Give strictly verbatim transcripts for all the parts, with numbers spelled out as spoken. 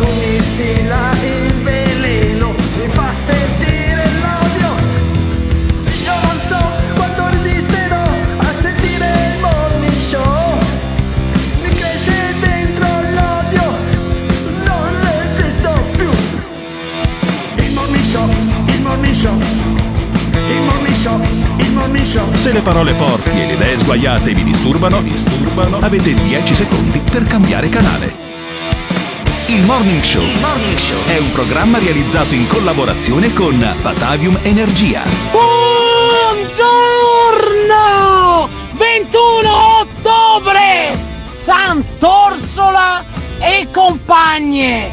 Lui mi stila il veleno, mi fa sentire l'odio. Io non so quanto resisterò a sentire il Morning Show. Mi cresce dentro l'odio, non resisto più. Il Morning Show, il Morning Show, il Morning Show, il Morning Show. Se le parole forti e le idee sguaiate vi disturbano, vi disturbano, avete dieci secondi per cambiare canale. Il Morning Show. Il Morning Show è un programma realizzato in collaborazione con Batavium Energia. Buongiorno! ventuno ottobre! Sant'Orsola e compagne!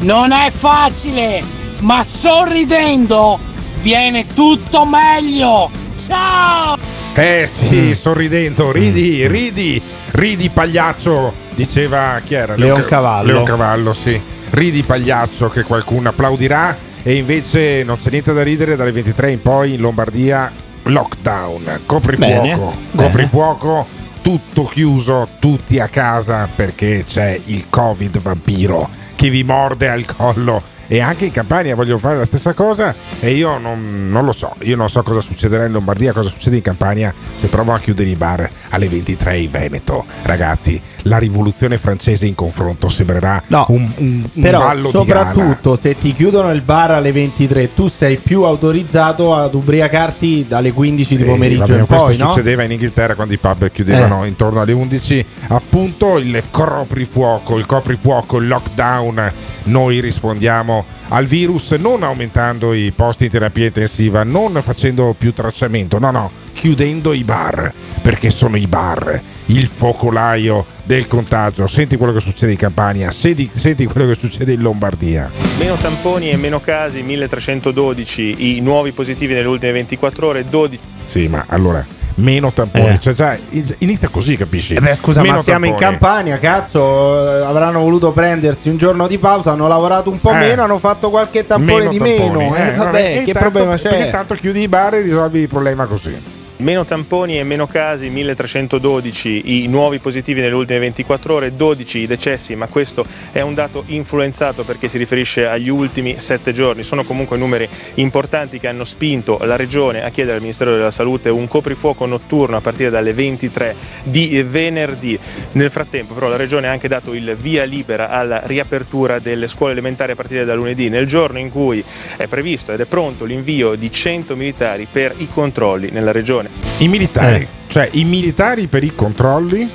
Non è facile, ma sorridendo viene tutto meglio! Ciao! Eh sì, sorridendo, ridi, ridi, ridi pagliaccio! Diceva chi era? Leon Cavallo. Leon Cavallo, sì. Ridi pagliaccio che qualcuno applaudirà, e invece non c'è niente da ridere. Dalle ventitré in poi in Lombardia lockdown, coprifuoco, bene, coprifuoco, bene. Tutto chiuso, tutti a casa perché c'è il Covid vampiro che vi morde al collo. E anche in Campania vogliono fare la stessa cosa e io non, non lo so, io non so cosa succederà in Lombardia, cosa succede in Campania se provano a chiudere i bar alle ventitré in Veneto. Ragazzi, la rivoluzione francese in confronto sembrerà no, un, un, però un ballo di gala. Soprattutto se ti chiudono il bar alle ventitré, tu sei più autorizzato ad ubriacarti dalle quindici sì, di pomeriggio vabbè, in questo poi, succedeva no? in Inghilterra quando i pub chiudevano eh. intorno alle undici, appunto il coprifuoco, il coprifuoco, il lockdown. Noi rispondiamo al virus non aumentando i posti in terapia intensiva, non facendo più tracciamento, no no, chiudendo i bar, perché sono i bar il focolaio del contagio. Senti quello che succede in Campania, senti, senti quello che succede in Lombardia. Meno tamponi e meno casi, milletrecentododici i nuovi positivi nelle ultime ventiquattro ore, dodici Sì, ma allora meno tamponi, eh. cioè già inizia così, capisci? Eh beh, scusa, meno ma siamo tamponi. In Campania, cazzo, avranno voluto prendersi un giorno di pausa, hanno lavorato un po' eh. meno, hanno fatto qualche tampone meno di tamponi. meno. Eh, eh, vabbè, vabbè, che tanto, problema c'è? Perché tanto chiudi i bar e risolvi il problema così. Meno tamponi e meno casi, milletrecentododici i nuovi positivi nelle ultime ventiquattro ore, dodici i decessi, ma questo è un dato influenzato perché si riferisce agli ultimi sette giorni. Sono comunque numeri importanti che hanno spinto la Regione a chiedere al Ministero della Salute un coprifuoco notturno a partire dalle ventitré di venerdì. Nel frattempo però la Regione ha anche dato il via libera alla riapertura delle scuole elementari a partire da lunedì, nel giorno in cui è previsto ed è pronto l'invio di cento militari per i controlli nella Regione. I militari, eh. cioè i militari per i controlli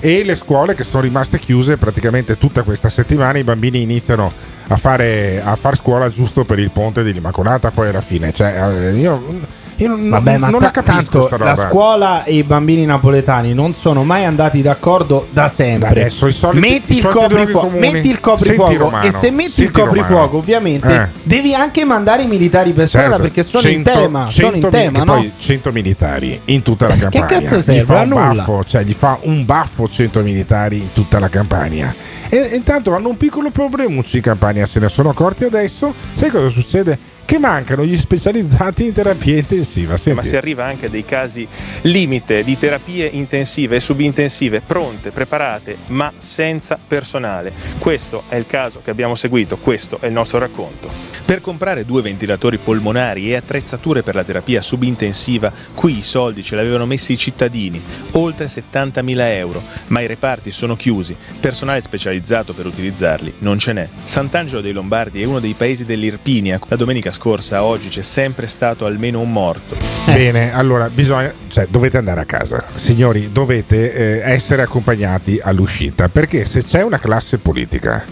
e le scuole che sono rimaste chiuse praticamente tutta questa settimana. I bambini iniziano a fare a far scuola giusto per il ponte dell'Immacolata, poi alla fine, cioè io... Io non, Vabbè, ma non ta- la capisco, tanto la scuola e i bambini napoletani non sono mai andati d'accordo da sempre. Adesso, i soliti, metti, i il coprifuoco, metti il coprifuoco senti, Romano, e se metti il coprifuoco, ovviamente eh. devi anche mandare i militari per strada, certo, perché sono cento, in tema. Sono in tema, mil- no? Poi cento militari in tutta la Campania. Che cazzo serve? Gli fa un baffo, cioè gli fa un baffo cento militari in tutta la Campania. E intanto hanno un piccolo problemucci in Campania, se ne sono accorti adesso. Sai cosa succede? Che mancano gli specializzati in terapia intensiva. Senti. Ma si arriva anche a dei casi limite di terapie intensive e subintensive pronte, preparate, ma senza personale. Questo è il caso che abbiamo seguito, questo è il nostro racconto. Per comprare due ventilatori polmonari e attrezzature per la terapia subintensiva, qui i soldi ce l'avevano messi i cittadini, oltre settantamila euro, ma i reparti sono chiusi, personale specializzato per utilizzarli non ce n'è. Sant'Angelo dei Lombardi è uno dei paesi dell'Irpinia, la domenica scorsa, oggi c'è sempre stato almeno un morto. Eh. Bene, allora bisogna, cioè dovete andare a casa, signori, dovete eh, essere accompagnati all'uscita, perché se c'è una classe politica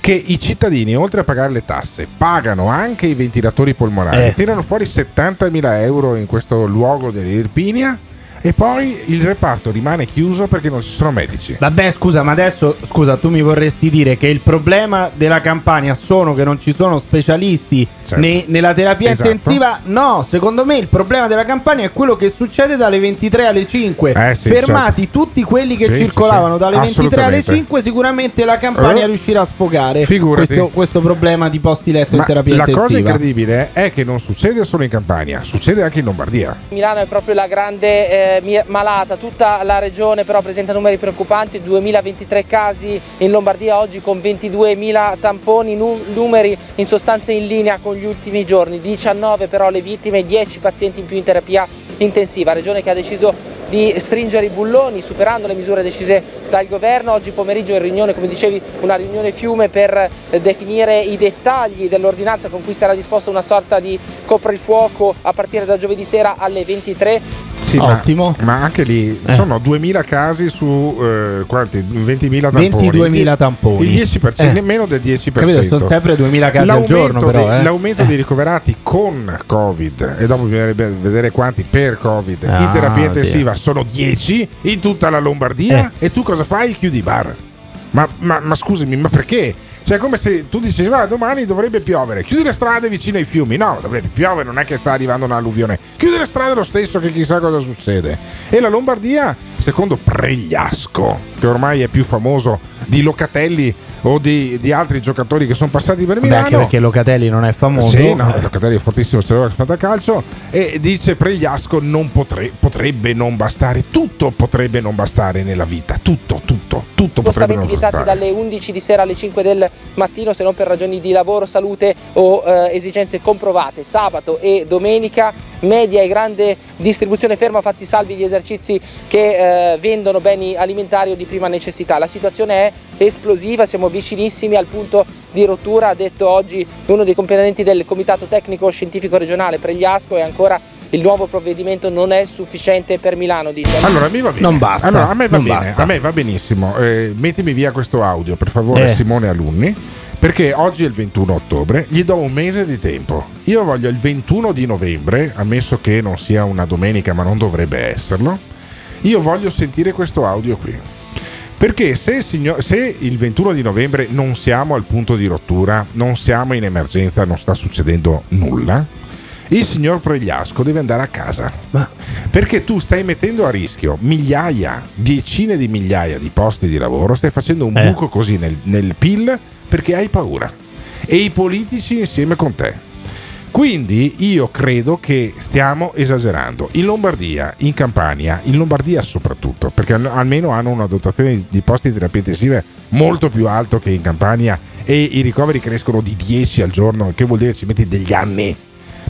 che i cittadini, oltre a pagare le tasse, pagano anche i ventilatori polmonari, eh. tirano fuori settantamila euro in questo luogo dell'Irpinia, e poi il reparto rimane chiuso perché non ci sono medici. Vabbè, scusa, ma adesso scusa, tu mi vorresti dire che il problema della Campania sono che non ci sono specialisti, certo, nei, nella terapia, esatto, intensiva? No, secondo me il problema della Campania è quello che succede dalle ventitré alle cinque. Eh, sì, fermati, certo, tutti quelli che sì, circolavano sì, dalle ventitré alle cinque, sicuramente la Campania uh, riuscirà a sfogare questo, questo problema di posti letto ma in terapia la intensiva. La cosa incredibile è che non succede solo in Campania, succede anche in Lombardia. Milano è proprio la grande eh, malata, tutta la regione però presenta numeri preoccupanti, duemilaventitré casi in Lombardia oggi con ventiduemila tamponi, numeri in sostanza in linea con gli ultimi giorni, diciannove però le vittime, dieci pazienti in più in terapia intensiva, regione che ha deciso di stringere i bulloni superando le misure decise dal governo. Oggi pomeriggio in riunione, come dicevi, una riunione fiume per definire i dettagli dell'ordinanza con cui sarà disposta una sorta di coprifuoco a partire da giovedì sera alle ventitré. Sì, ottimo. Ma, ma anche lì eh. sono duemila casi su eh, quanti? ventimila tamponi. ventiduemila tamponi. Il dieci per cento, eh. meno del dieci per cento. Capito, sono sempre duemila casi l'aumento al giorno de, però, eh. L'aumento eh. dei ricoverati con Covid, e dopo bisognerebbe vedere quanti per Covid, ah, in terapia intensiva, sono dieci in tutta la Lombardia, eh. e tu cosa fai? Chiudi i bar. Ma, ma, ma scusami, ma perché? Cioè, come se tu dicessi, ma domani dovrebbe piovere, chiudi le strade vicino ai fiumi. No, dovrebbe piovere, non è che sta arrivando un'alluvione. Chiudi le strade lo stesso, che chissà cosa succede. E la Lombardia, secondo Pregliasco, che ormai è più famoso di Locatelli o di, di altri giocatori che sono passati per Milano. Beh, anche perché Locatelli non è famoso. Sì, no, Locatelli è fortissimo, c'è stato a calcio. E dice Pregliasco, non potre, potrebbe non bastare. Tutto potrebbe non bastare nella vita. Tutto, tutto, tutto potrebbe non bastare. Spostamenti vietati dalle undici di sera alle cinque del mattino, se non per ragioni di lavoro, salute o eh, esigenze comprovate. Sabato e domenica, media e grande distribuzione ferma, fatti salvi gli esercizi che eh, vendono beni alimentari o di prima necessità. La situazione è esplosiva, siamo vicinissimi al punto di rottura, ha detto oggi uno dei componenti del comitato tecnico scientifico regionale Pregliasco, e ancora il nuovo provvedimento non è sufficiente per Milano, dice. Allora, mi va bene. Non basta. Allora, a me va bene, basta. A me va benissimo. Eh, mettimi via questo audio, per favore, eh. Simone Alunni, perché oggi è il ventuno ottobre, gli do un mese di tempo. Io voglio il ventuno di novembre, ammesso che non sia una domenica, ma non dovrebbe esserlo. Io voglio sentire questo audio qui. Perché se il, signor, se il ventuno di novembre non siamo al punto di rottura, non siamo in emergenza, non sta succedendo nulla, il signor Pregliasco deve andare a casa. Ma perché tu stai mettendo a rischio migliaia, decine di migliaia di posti di lavoro, stai facendo un eh. buco così nel, nel P I L perché hai paura. E i politici insieme con te. Quindi io credo che stiamo esagerando in Lombardia, in Campania, in Lombardia soprattutto, perché almeno hanno una dotazione di posti di terapia intensiva molto più alto che in Campania, e i ricoveri crescono di dieci al giorno, che vuol dire ci metti degli anni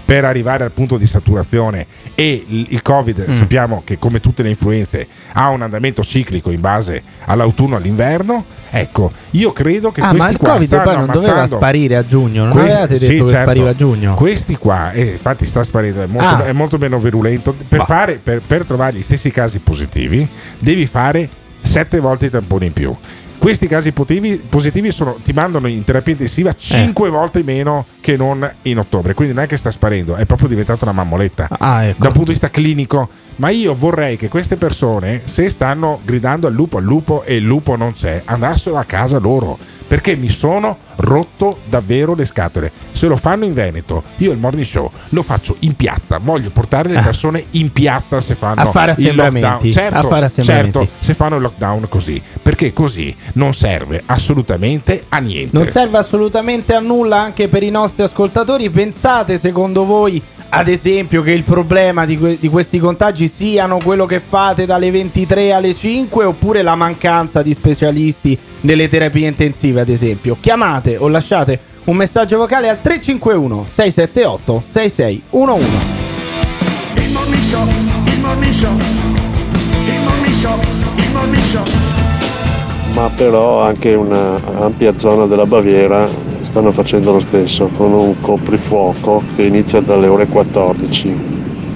per arrivare al punto di saturazione, e il Covid mm. sappiamo che, come tutte le influenze, ha un andamento ciclico in base all'autunno, all'inverno. Ecco, io credo che ah, questi ma il qua Covid poi non doveva sparire a giugno, non questi, avevate detto sì, che certo. spariva a giugno. Questi qua, eh, infatti sta sparendo, è molto, ah. è molto meno virulento. Per, fare, per, per trovare gli stessi casi positivi devi fare sette volte i tamponi in più. Questi casi positivi, positivi sono, ti mandano in terapia intensiva cinque eh. volte meno che non in ottobre, quindi non è che sta sparendo, è proprio diventata una mammoletta ah, ecco. dal punto di vista clinico. Ma io vorrei che queste persone, se stanno gridando al lupo al lupo e il lupo non c'è, andassero a casa loro, perché mi sono rotto davvero le scatole. Se lo fanno in Veneto, io il morning show lo faccio in piazza, voglio portare le persone in piazza se fanno a fare il lockdown, certo, a fare certo, se fanno il lockdown così, perché così non serve assolutamente a niente. Non serve assolutamente a nulla. Anche per i nostri ascoltatori, pensate secondo voi, ad esempio, che il problema di, que- di questi contagi siano quello che fate dalle ventitré alle cinque, oppure la mancanza di specialisti delle terapie intensive, ad esempio? Chiamate o lasciate un messaggio vocale al tre cinque uno sei sette otto sei sei uno uno. Il morning show, il morning show, il morning show, il morning show. Ma però anche una ampia zona della Baviera stanno facendo lo stesso, con un coprifuoco che inizia dalle ore quattordici,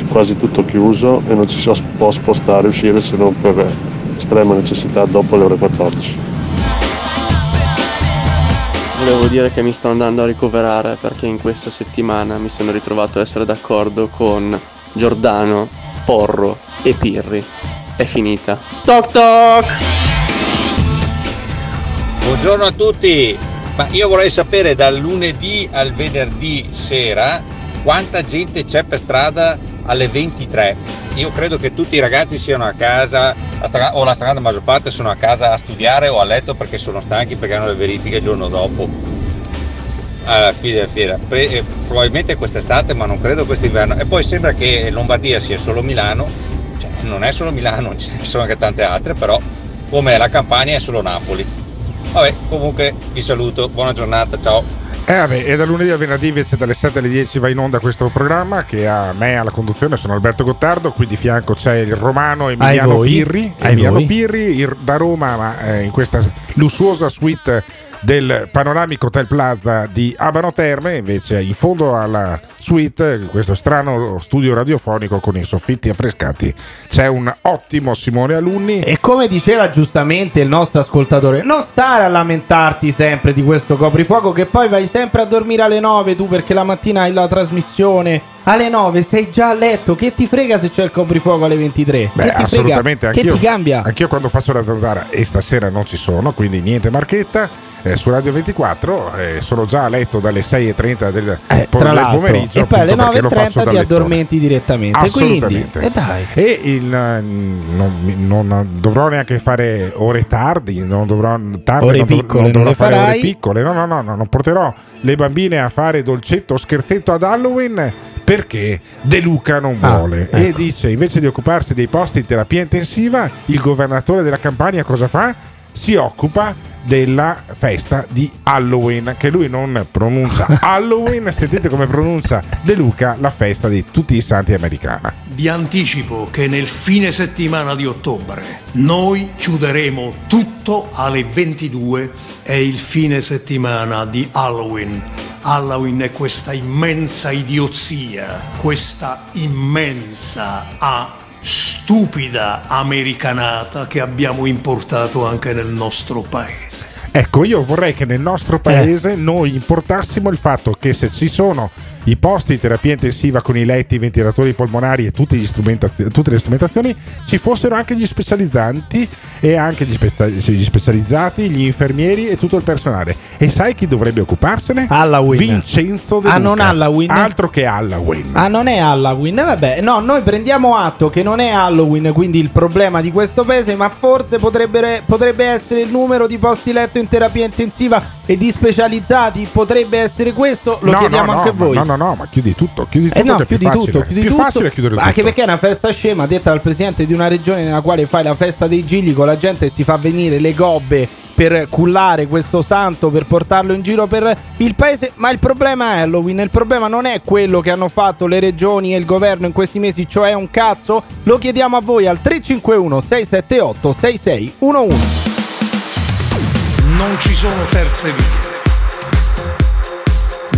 quasi tutto chiuso, e non ci si può spostare, uscire, se non per estrema necessità dopo le ore quattordici. Volevo dire che mi sto andando a ricoverare, perché in questa settimana mi sono ritrovato a essere d'accordo con Giordano, Porro e Pirri. È finita. Toc toc! Buongiorno a tutti, ma io vorrei sapere dal lunedì al venerdì sera quanta gente c'è per strada alle ventitré. Io credo che tutti i ragazzi siano a casa, a stra- o la stragrande maggior parte sono a casa a studiare o a letto perché sono stanchi, perché hanno le verifiche il giorno dopo. Alla fine della fiera, Pre- eh, probabilmente quest'estate, ma non credo quest'inverno. E poi sembra che Lombardia sia solo Milano, cioè non è solo Milano, ci sono anche tante altre, però come la Campania è solo Napoli. Vabbè, comunque vi saluto, buona giornata, ciao. Eh, vabbè, e da lunedì a venerdì invece dalle sette alle dieci va in onda questo programma che a me alla conduzione sono Alberto Gottardo, qui di fianco c'è il romano Emiliano Pirri, Emiliano Pirri il, da Roma, ma eh, in questa lussuosa suite del panoramico Hotel Plaza di Abano Terme, invece in fondo alla suite, questo strano studio radiofonico con i soffitti affrescati, c'è un ottimo Simone Alunni. E come diceva giustamente il nostro ascoltatore, non stare a lamentarti sempre di questo coprifuoco che poi vai sempre a dormire alle nove tu perché la mattina hai la trasmissione. Alle nove sei già a letto, che ti frega se c'è il coprifuoco alle ventitré? Beh, che ti assolutamente, frega? Anch'io, che ti cambia? Anch'io quando faccio la zanzara, e stasera non ci sono, quindi niente marchetta, eh, su Radio ventiquattro eh, sono già a letto dalle sei e trenta del, eh, po- del pomeriggio. E poi alle nove e trenta ti addormenti direttamente. Assolutamente. Quindi, eh dai. E il, non, non dovrò neanche fare ore tardi, non dovrò, tardi, ore non piccole, dov- non dovrò non fare farai. ore piccole, no, no, no, no, non porterò le bambine a fare dolcetto o scherzetto ad Halloween. Perché De Luca non vuole ah, ecco. E dice invece di occuparsi dei posti in terapia intensiva il governatore della Campania cosa fa? Si occupa della festa di Halloween, che lui non pronuncia Halloween, sentite come pronuncia De Luca la festa di tutti i santi americana. Vi anticipo che nel fine settimana di ottobre noi chiuderemo tutto alle ventidue, è il fine settimana di Halloween. Halloween è questa immensa idiozia, questa immensa ah, stupida americanata che abbiamo importato anche nel nostro paese. Ecco, io vorrei che nel nostro paese eh. noi importassimo il fatto che se ci sono i posti di terapia intensiva con i letti, i ventilatori polmonari e tutti gli strumentazio- tutte le strumentazioni, ci fossero anche gli specializzanti e anche gli, spezia- gli specializzati, gli infermieri e tutto il personale. E sai chi dovrebbe occuparsene? Halloween. Vincenzo De Luca. Ah, non Halloween. Altro che Halloween. Ah, non è Halloween. Eh, vabbè, no, noi prendiamo atto che non è Halloween, quindi il problema di questo paese, ma forse potrebbe, potrebbe essere il numero di posti letto in terapia intensiva e di specializzati, potrebbe essere questo, lo no, chiediamo no, no, anche a voi. No, no, no, ma chiudi tutto, chiudi tutto, eh no, che chiudi è più, tutto, facile. Chiudi più tutto. Facile chiudere tutto. Anche perché è una festa scema detta dal presidente di una regione nella quale fai la festa dei gigli con la gente e si fa venire le gobbe per cullare questo santo, per portarlo in giro per il paese. Ma il problema è Halloween, il problema non è quello che hanno fatto le regioni e il governo in questi mesi, cioè un cazzo. Lo chiediamo a voi al tre cinque uno sei sette otto sei sei uno uno. Non ci sono terze vie.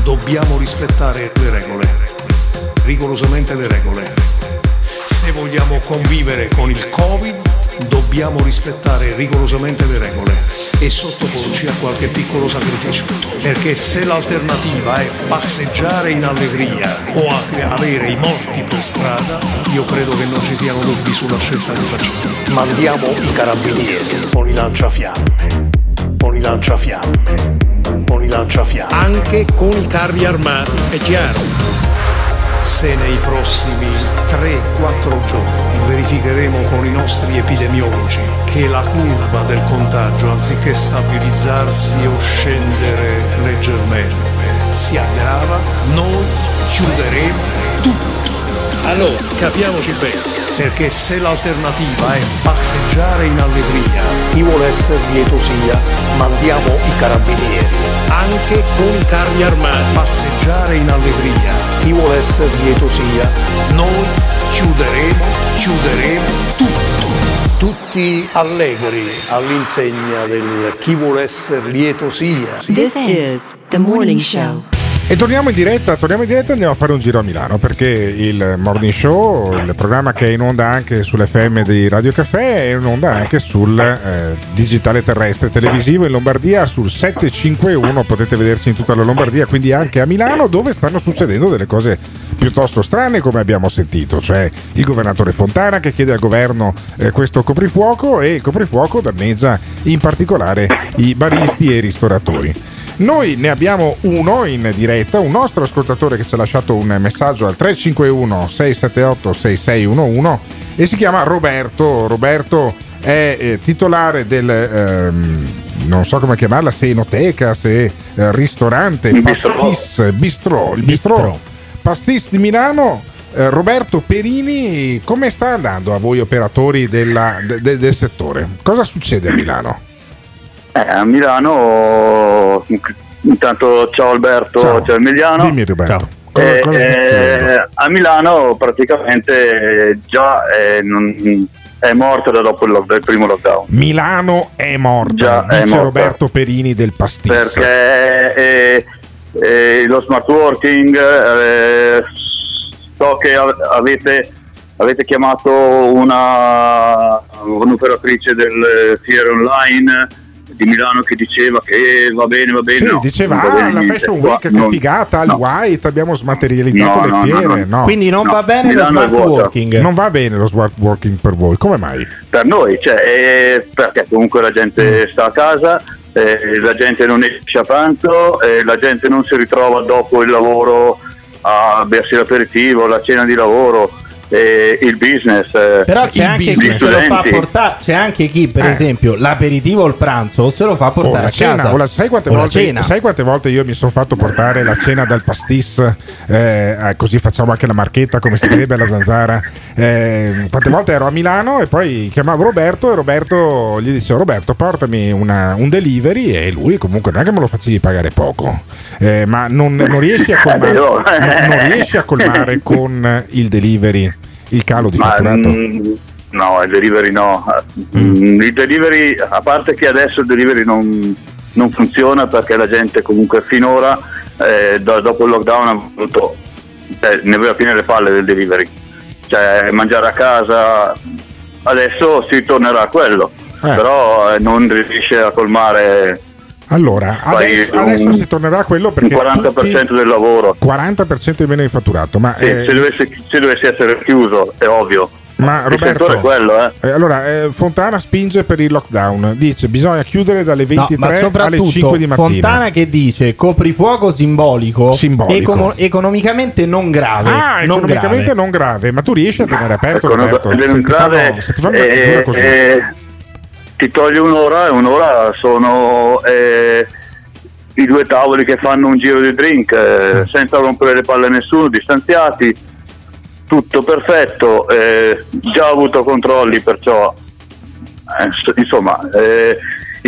Dobbiamo rispettare le regole, rigorosamente le regole. Se vogliamo convivere con il Covid, dobbiamo rispettare rigorosamente le regole e sottoporci a qualche piccolo sacrificio. Perché se l'alternativa è passeggiare in allegria o avere i morti per strada, io credo che non ci siano dubbi sulla scelta che facciamo. Mandiamo i carabinieri con i lanciafiamme, con i lanciafiamme. Con i lanciafiamme. Anche con i carri armati, è chiaro. Se nei prossimi tre quattro giorni verificheremo con i nostri epidemiologi che la curva del contagio, anziché stabilizzarsi o scendere leggermente, si aggrava, noi chiuderemo tutto. Allora, capiamoci bene. Perché se l'alternativa è passeggiare in allegria, chi vuole essere lieto sia, mandiamo i carabinieri. Anche con i carri armati. Passeggiare in allegria, chi vuole essere lieto sia, noi chiuderemo, chiuderemo tutto. Tutti allegri all'insegna del chi vuole essere lieto sia. This is the morning show. E torniamo in diretta, torniamo in diretta e andiamo a fare un giro a Milano, perché il Morning Show, il programma che è in onda anche sull'F M di Radio Caffè, è in onda anche sul eh, digitale terrestre televisivo in Lombardia, sul settecentocinquantuno, potete vederci in tutta la Lombardia, quindi anche a Milano, dove stanno succedendo delle cose piuttosto strane, come abbiamo sentito, cioè il governatore Fontana che chiede al governo eh, questo coprifuoco, e il coprifuoco danneggia in particolare i baristi e i ristoratori. Noi ne abbiamo uno in diretta, un nostro ascoltatore che ci ha lasciato un messaggio al tre cinque uno sei sette otto sei sei uno uno e si chiama Roberto. Roberto è eh, titolare del, ehm, non so come chiamarla, se enoteca, se eh, ristorante, Pastis, bistrò, il bistrò Pastis di Milano. Eh, Roberto Perini, come sta andando a voi operatori della, de, de, del settore? Cosa succede a Milano? Eh, a Milano, intanto ciao Alberto, ciao, ciao Emiliano. Dimmi Roberto. Eh, eh, a Milano praticamente già è, non, è morta da dopo il del primo lockdown. Milano è morta, già dice è morta. Roberto Perini del Pastis. Perché eh, eh, lo smart working, eh, so che avete... avete chiamato una un'operatrice del fiere online di Milano che diceva che va bene, va bene. Sì, no, diceva ah, bene la Fashion Week che non, figata, al no. White abbiamo smaterializzato no, le no, fiere. No, no, no. Quindi non no, va bene Milano lo smart working. Non va bene lo smart working per voi, come mai? Per noi, cioè, eh, perché comunque la gente sta a casa, eh, la gente non esce a tanto, eh, la gente non si ritrova dopo il lavoro a bersi l'aperitivo, la cena di lavoro. Eh, il business eh, però c'è anche business. Chi se lo fa portare, c'è anche chi per eh. esempio l'aperitivo o il pranzo se lo fa portare o la a cena, casa o la, sai, quante o volte, la cena. Sai quante volte io mi sono fatto portare la cena dal Pastis, eh, così facciamo anche la marchetta come si direbbe alla zanzara, eh, quante volte ero a Milano e poi chiamavo Roberto e Roberto gli dicevo Roberto portami una, un delivery e lui comunque non è che me lo facevi pagare poco, eh, ma non, non, riesci a colmare, non, non riesci a colmare con il delivery il calo di ma, fatturato? No, il delivery no. Mm. Il delivery, a parte che adesso il delivery non, non funziona perché la gente comunque finora, eh, dopo il lockdown, ha avuto, eh, ne aveva fine le palle del delivery. Cioè, mangiare a casa, adesso si tornerà a quello, eh. però eh, non riesce a colmare... Allora, adesso, un, adesso si tornerà a quello perché il quaranta per cento del lavoro, quaranta per cento in meno di fatturato, ma sì, eh, se, dovessi, se dovessi essere chiuso è ovvio. Ma il Roberto è quello, eh. Eh, allora eh, Fontana spinge per il lockdown, dice bisogna chiudere dalle ventitré no, alle cinque di mattina. Fontana che dice coprifuoco simbolico, simbolico. Econo- economicamente non grave. Ah, non economicamente grave. non grave, ma tu riesci a tenere aperto econom- Roberto? Se ti grave, fanno, se ti fanno eh, una chiusura così. Eh, Ti toglie un'ora e un'ora sono eh, i due tavoli che fanno un giro di drink, eh, senza rompere le palle a nessuno, distanziati, tutto perfetto, eh, già ho avuto controlli, perciò eh, insomma eh,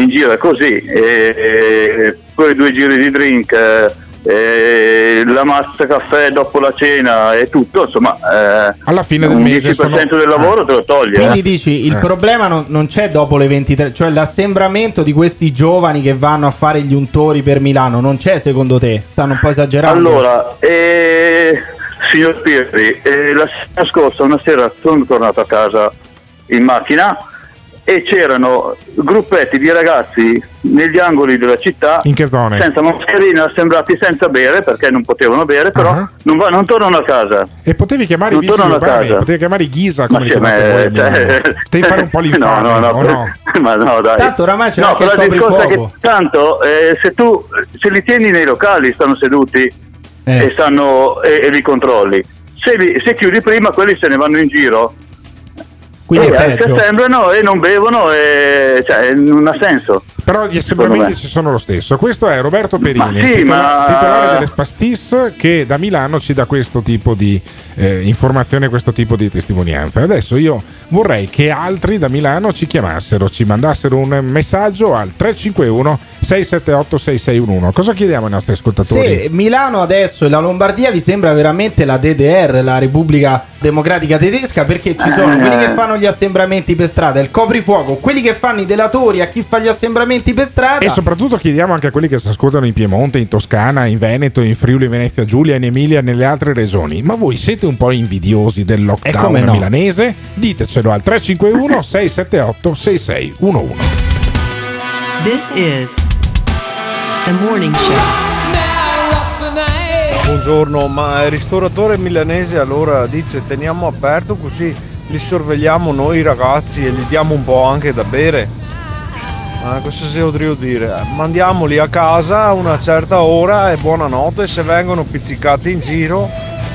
in giro è così, eh, eh, poi due giri di drink, eh, eh, la massa caffè dopo la cena e tutto, insomma eh, alla fine del mese il dieci per cento sono... del lavoro te lo toglie. Quindi eh. dici il eh. problema non, non c'è dopo le ventitré, cioè l'assembramento di questi giovani che vanno a fare gli untori per Milano non c'è secondo te? Stanno un po' esagerando? Allora eh, signor Pirri, eh, la sera scorsa una sera sono tornato a casa in macchina e c'erano gruppetti di ragazzi negli angoli della città senza mascherina, assemblati senza bere perché non potevano bere, però uh-huh. non, va, non tornano a casa. E potevi chiamare non i vigili urbani, potevi chiamare Ghisa come li chiamate voi, cioè... devi fare un po' l'infame no, no, no, no? Ma no dai, tanto oramai c'è no, anche il coprifuoco che, tanto eh, se tu se li tieni nei locali stanno seduti eh. e, stanno, e, e li controlli, se, li, se chiudi prima quelli se ne vanno in giro. Quindi eh, si assemblano e non bevono e cioè, non ha senso. Però gli assembramenti ci sono lo stesso. Questo è Roberto Perini, sì, titola- ma... titolare delle Pastis, che da Milano ci dà questo tipo di eh, informazione, questo tipo di testimonianza. Adesso io vorrei che altri da Milano ci chiamassero, ci mandassero un messaggio al tre cinque uno sei sette otto sei sei uno uno. Cosa chiediamo ai nostri ascoltatori? Se Milano adesso e la Lombardia vi sembra veramente la D D R, la Repubblica Democratica Tedesca, perché ci sono quelli che fanno gli assembramenti per strada, il coprifuoco, quelli che fanno i delatori, a chi fa gli assembramenti appuntamenti per strada. E soprattutto chiediamo anche a quelli che si ascoltano in Piemonte, in Toscana, in Veneto, in Friuli, Venezia Giulia, in Emilia, nelle altre regioni: ma voi siete un po' invidiosi del lockdown no. milanese? Ditecelo al tre cinque uno sei sette otto sei sei uno uno. This is the morning show. Buongiorno, ma il ristoratore milanese allora dice teniamo aperto così li sorvegliamo noi ragazzi e gli diamo un po' anche da bere. Eh, questo si potrei dire, mandiamoli a casa a una certa ora e buonanotte, se vengono pizzicati in giro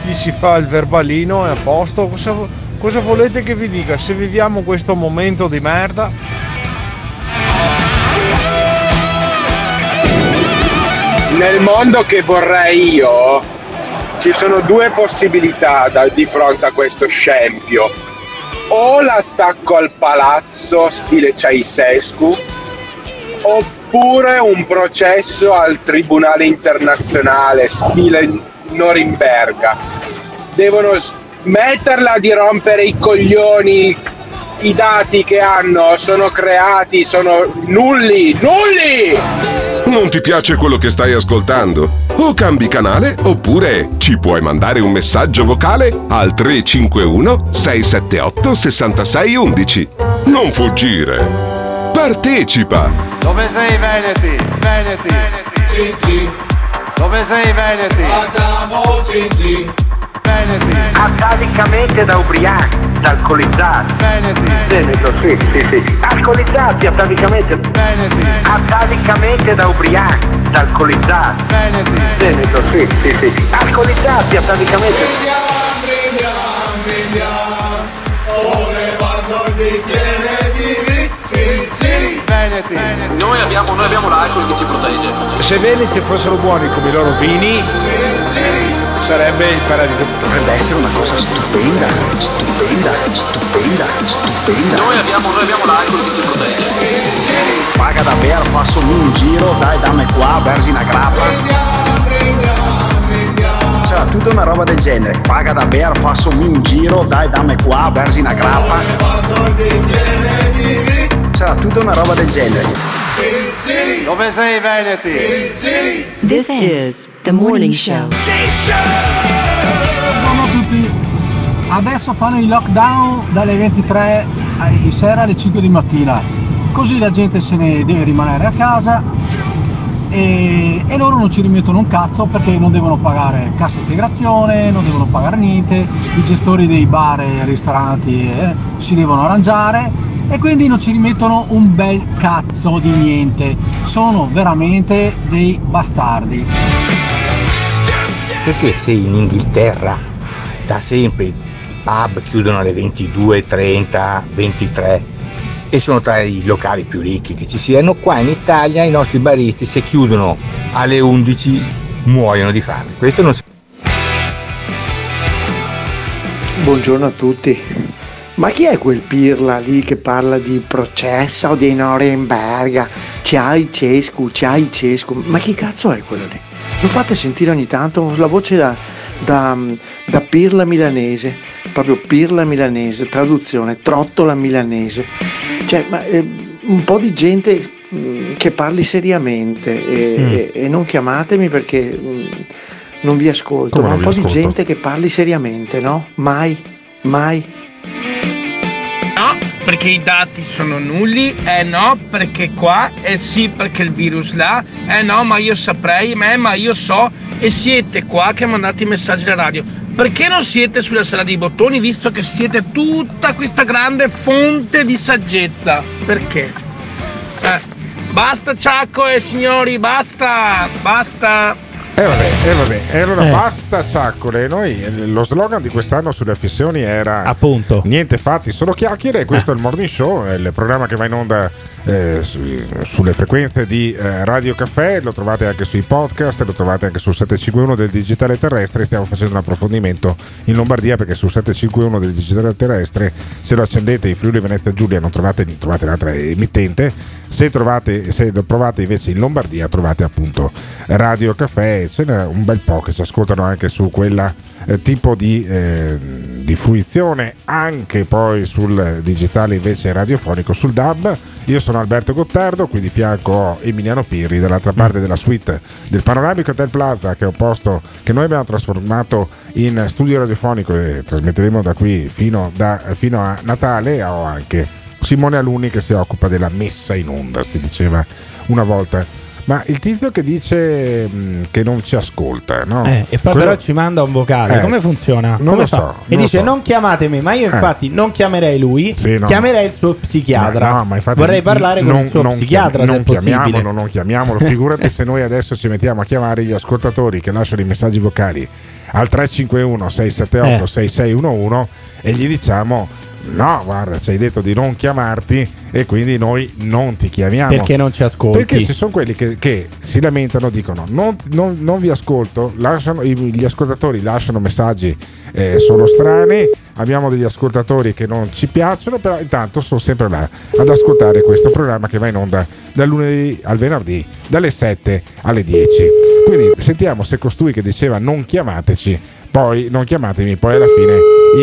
gli si fa il verbalino e a posto. Cosa, cosa volete che vi dica? Se viviamo questo momento di merda. Nel mondo che vorrei io ci sono due possibilità da, di fronte a questo scempio: o l'attacco al palazzo stile Ceaușescu, oppure un processo al tribunale internazionale stile Norimberga. Devono smetterla di rompere i coglioni, i dati che hanno sono creati, sono nulli, nulli! Non ti piace quello che stai ascoltando? O cambi canale oppure ci puoi mandare un messaggio vocale al tre cinque uno sei sette otto sei sei uno uno. Non fuggire, partecipa! Dove sei Veneti? Veneti! Veneti! Dove sei Veneti? Facciamo Gigi! Veneti! Atavicamente da ubriachi, da alcolizzati! Veneti! Veneto, sì, sì, sì! Alcolizzati, atavicamente! Veneti! Atavicamente da ubriachi, da alcolizzati! Veneti! Veneto, sì, sì, sì! Alcolizzati, atavicamente! Brindiamo, brindiamo, brindiamo, levando il bicchiere di Ricci! Veneti! Noi abbiamo, noi abbiamo l'alcol che ci protegge! Se Veneti fossero buoni come i loro vini... Gigi. Sarebbe il paradiso. Dovrebbe essere una cosa stupenda, stupenda, stupenda, stupenda. Noi abbiamo, noi abbiamo l'alcol che ci protegge. Paga da bere, fa solo un giro, dai dammi qua, versi una grappa. C'era tutta una roba del genere. Paga da bere, fa solo un giro, dai dammi qua, versi una grappa. C'era tutta una roba del genere. Dove sei Veneti? This is The Morning Show. Buongiorno a tutti. Adesso fanno il lockdown dalle ventitré di sera alle cinque di mattina. Così la gente se ne deve rimanere a casa e, e loro non ci rimettono un cazzo perché non devono pagare cassa integrazione, non devono pagare niente, i gestori dei bar e ristoranti eh, si devono arrangiare e quindi non ci rimettono un bel cazzo di niente. Sono veramente dei bastardi. Perché se in Inghilterra da sempre i pub chiudono alle ventidue, trenta, ventitré e sono tra i locali più ricchi che ci siano, qua in Italia i nostri baristi se chiudono alle undici muoiono di fame. Questo non si... Buongiorno a tutti. Ma chi è quel pirla lì che parla di processo di Norimberga? Ceaușescu, Ceaușescu. Ma chi cazzo è quello lì? Lo fate sentire ogni tanto la voce da, da, da pirla milanese, proprio pirla milanese, traduzione trottola milanese, cioè ma, eh, un po' di gente mh, che parli seriamente e, mm. e, e non chiamatemi perché mh, non vi ascolto. Come ma un po' ascolto? Di gente che parli seriamente, no? Mai, mai. No, perché i dati sono nulli, eh no, perché qua, eh sì, perché il virus là, eh no, ma io saprei, eh, ma io so, e siete qua che mandate i messaggi alla radio. Perché non siete sulla sala dei bottoni, visto che siete tutta questa grande fonte di saggezza? Perché? Eh, basta Ciacco e eh, signori, basta, basta. E eh vabbè, eh vabbè, e allora eh. basta ciaccole. Noi lo slogan di quest'anno sulle affissioni era appunto niente fatti, solo chiacchiere. E questo eh. è il Morning Show, è il programma che va in onda eh, su, sulle frequenze di eh, Radio Caffè. Lo trovate anche sui podcast, lo trovate anche sul settecentocinquantuno del digitale terrestre. Stiamo facendo un approfondimento in Lombardia perché sul settecentocinquantuno del digitale terrestre, se lo accendete in Friuli Venezia Giulia non trovate, trovate l'altra emittente. Se trovate, se lo provate invece in Lombardia trovate appunto Radio Caffè. Ce n'è un bel po' che si ascoltano anche su quella eh, tipo di eh, di fruizione anche poi sul digitale invece radiofonico, sul D A B. Io sono Alberto Gottardo, qui di fianco ho Emiliano Pirri, dall'altra parte della suite del panoramico Hotel Plaza, che è un posto che noi abbiamo trasformato in studio radiofonico e trasmetteremo da qui fino, da, fino a Natale. Ho anche Simone Alunni che si occupa della messa in onda, si diceva una volta. Ma il tizio che dice mh, che non ci ascolta, no? Eh, e poi Quello... però ci manda un vocale, eh, come funziona? Non Come lo fa? so. E non dice so. non chiamatemi, ma io infatti eh. non chiamerei lui, sì, no. chiamerei il suo psichiatra. Ma, no, ma infatti Vorrei parlare non, con il suo non psichiatra chiam- se non è possibile. Chiamiamolo, non chiamiamolo, figurati se noi adesso ci mettiamo a chiamare gli ascoltatori che lasciano i messaggi vocali al tre cinque uno sei sette otto sei sei uno uno eh. e gli diciamo... No, guarda, ci hai detto di non chiamarti e quindi noi non ti chiamiamo perché non ci ascolti. Perché ci sono quelli che, che si lamentano, dicono non, non, non vi ascolto, lasciano, gli ascoltatori lasciano messaggi eh, sono strani, abbiamo degli ascoltatori che non ci piacciono, però intanto sono sempre là ad ascoltare questo programma che va in onda dal lunedì al venerdì dalle sette alle dieci. Quindi sentiamo se costui che diceva non chiamateci, poi non chiamatemi, poi alla fine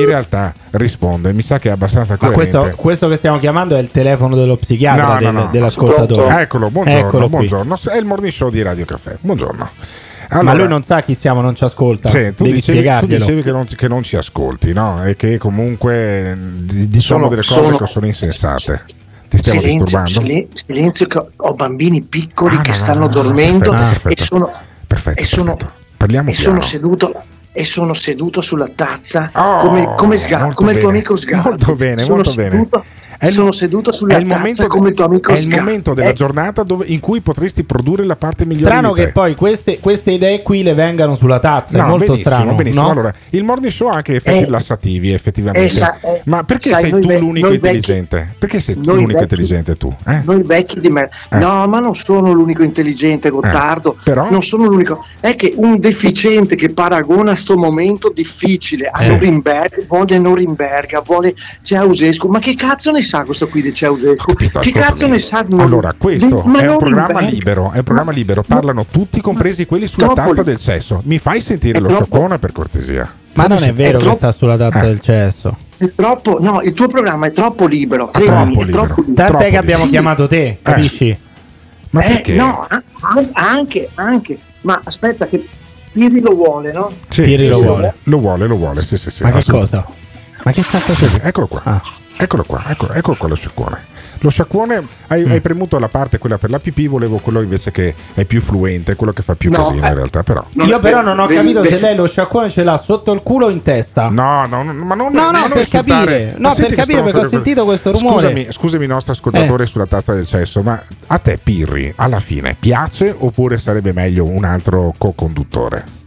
in realtà risponde. Mi sa che è abbastanza coerente. Ma questo, questo che stiamo chiamando è il telefono dello psichiatra, no, del, no, no. dell'ascoltatore. Ah, eccolo, buongiorno, eccolo buongiorno. È il morning show di Radio Caffè. Buongiorno. Allora, ma lui non sa chi siamo, non ci ascolta. Sì, tu, dicevi, tu dicevi che non, che non ci ascolti, no? E che comunque diciamo sono, delle cose sono... che sono insensate. Ti stiamo silenzio, disturbando? Silenzio, che ho bambini piccoli ah, che no, stanno no, dormendo perfetto, ah, perfetto, e sono... Perfetto, e sono, perfetto. Parliamo e piano. sono seduto... E sono seduto sulla tazza oh, come, come, sgar- come il tuo amico Sgarbi. Molto bene, sono molto seduto, bene. È sono il, seduto sulla tazza de- come il tuo amico Sgarbi. È il Sgarbi. momento della eh. giornata dove, in cui potresti produrre la parte migliore. Strano che poi queste, queste idee qui le vengano sulla tazza. No, è molto benissimo, strano. Benissimo. No? Allora, il morning show ha anche effetti eh. rilassativi, effettivamente. Eh, sa, eh, Ma perché sai, sei tu ve- l'unico intelligente? Vecchi, perché sei tu l'unico vecchi, intelligente tu? Eh? Noi vecchi di me. Eh. No, ma non sono l'unico intelligente, Gottardo. Eh. Però? Non sono l'unico. È che un deficiente che paragona sto momento difficile a eh. Norimberga, vuole Norimberga, vuole Ceaușescu, ma che cazzo ne sa questo qui di Ceaușescu? Che cazzo ne sa di Norimberga? Allora, questo di, è, un programma libero, è un programma ma, libero, parlano ma, tutti, compresi quelli sulla tazza del cesso. Mi fai sentire è lo troppo. Sciocone per cortesia? Ma non è vero è che sta sulla tazza eh. del cesso. Troppo, no, il tuo programma è troppo libero. È troppo libero. È troppo libero. Tant'è troppo che abbiamo sì. chiamato te, capisci? Eh. Ma eh, perché? No, anche, anche, ma aspetta che Pirri lo vuole, no? Sì, Pirri sì, lo, sì, vuole. lo vuole, lo vuole, sì, sì, sì. Ma che cosa? Ma che sta facendo? Sì, eccolo qua, ah. eccolo qua, eccolo, eccolo qua lo sciacquone. Lo sciacquone, hai, mm. hai premuto la parte quella per la pipì, volevo quello invece che è più fluente, quello che fa più no, casino eh. in realtà, però. Non Io però non ho ben, capito ben, se lei lo sciacquone ce l'ha sotto il culo o in testa. No, no, no, ma non, no, no, non per insultare. capire, no, per capire perché ho sentito questo rumore. Scusami, scusami nostro ascoltatore eh. sulla tazza del cesso, ma a te Pirri alla fine piace oppure sarebbe meglio un altro co-conduttore?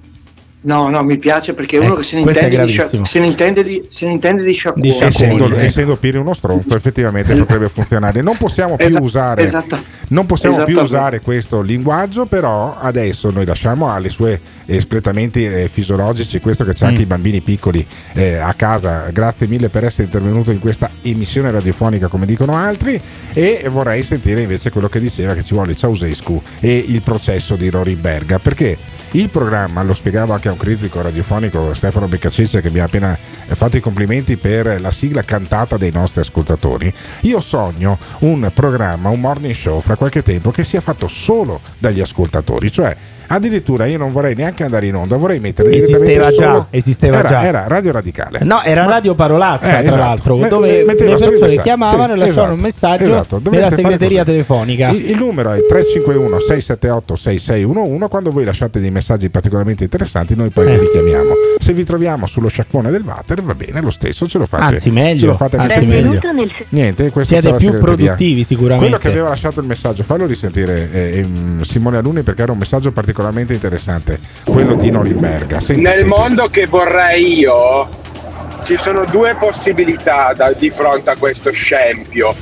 No, no, mi piace perché uno eh, che se ne intende di, se ne intende di, se ne intende di sciacquone. Essendo, essendo Pirri uno stronzo, effettivamente potrebbe funzionare. Non possiamo più Esa- usare esatta. non possiamo più usare questo linguaggio, però adesso noi lasciamo alle sue espletamenti eh, fisiologici, questo che c'è anche mm. i bambini piccoli eh, a casa. Grazie mille per essere intervenuto in questa emissione radiofonica, come dicono altri, e vorrei sentire invece quello che diceva che ci vuole Ceaușescu e il processo di Norimberga, perché il programma, lo spiegavo anche a un critico radiofonico, Stefano Beccacece, che mi ha appena fatto i complimenti per la sigla cantata dei nostri ascoltatori. Io sogno un programma, un morning show fra qualche tempo che sia fatto solo dagli ascoltatori, cioè addirittura io non vorrei neanche andare in onda, vorrei mettere esisteva già solo... esisteva era, già era Radio Radicale, no, era Ma... Radio Parolaccia, eh, tra esatto. l'altro me, dove me, le persone chiamavano sì, e lasciavano esatto, un messaggio esatto. nella segreteria telefonica. il, il numero è tre cinque uno sei sette otto sei sei uno uno. Quando voi lasciate dei messaggi particolarmente interessanti noi poi eh. li chiamiamo. Se vi troviamo sullo sciacquone del water va bene lo stesso, ce lo fate, anzi meglio, ce lo fate anzi meglio. Nel... niente siete più produttivi sicuramente. Quello che aveva lasciato il messaggio, fallo risentire eh, Simone Alunni, perché era un messaggio particolare particolarmente interessante, quello di Norimberga. Senti, nel senti. mondo che vorrei io ci sono due possibilità da, di fronte a questo scempio: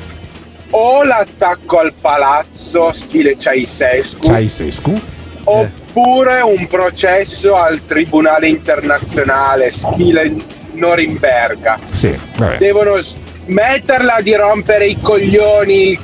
o l'attacco al palazzo stile Ceaușescu, Ceaușescu. oppure un processo al tribunale internazionale stile Norimberga. Sì, vabbè. Devono smetterla di rompere i coglioni.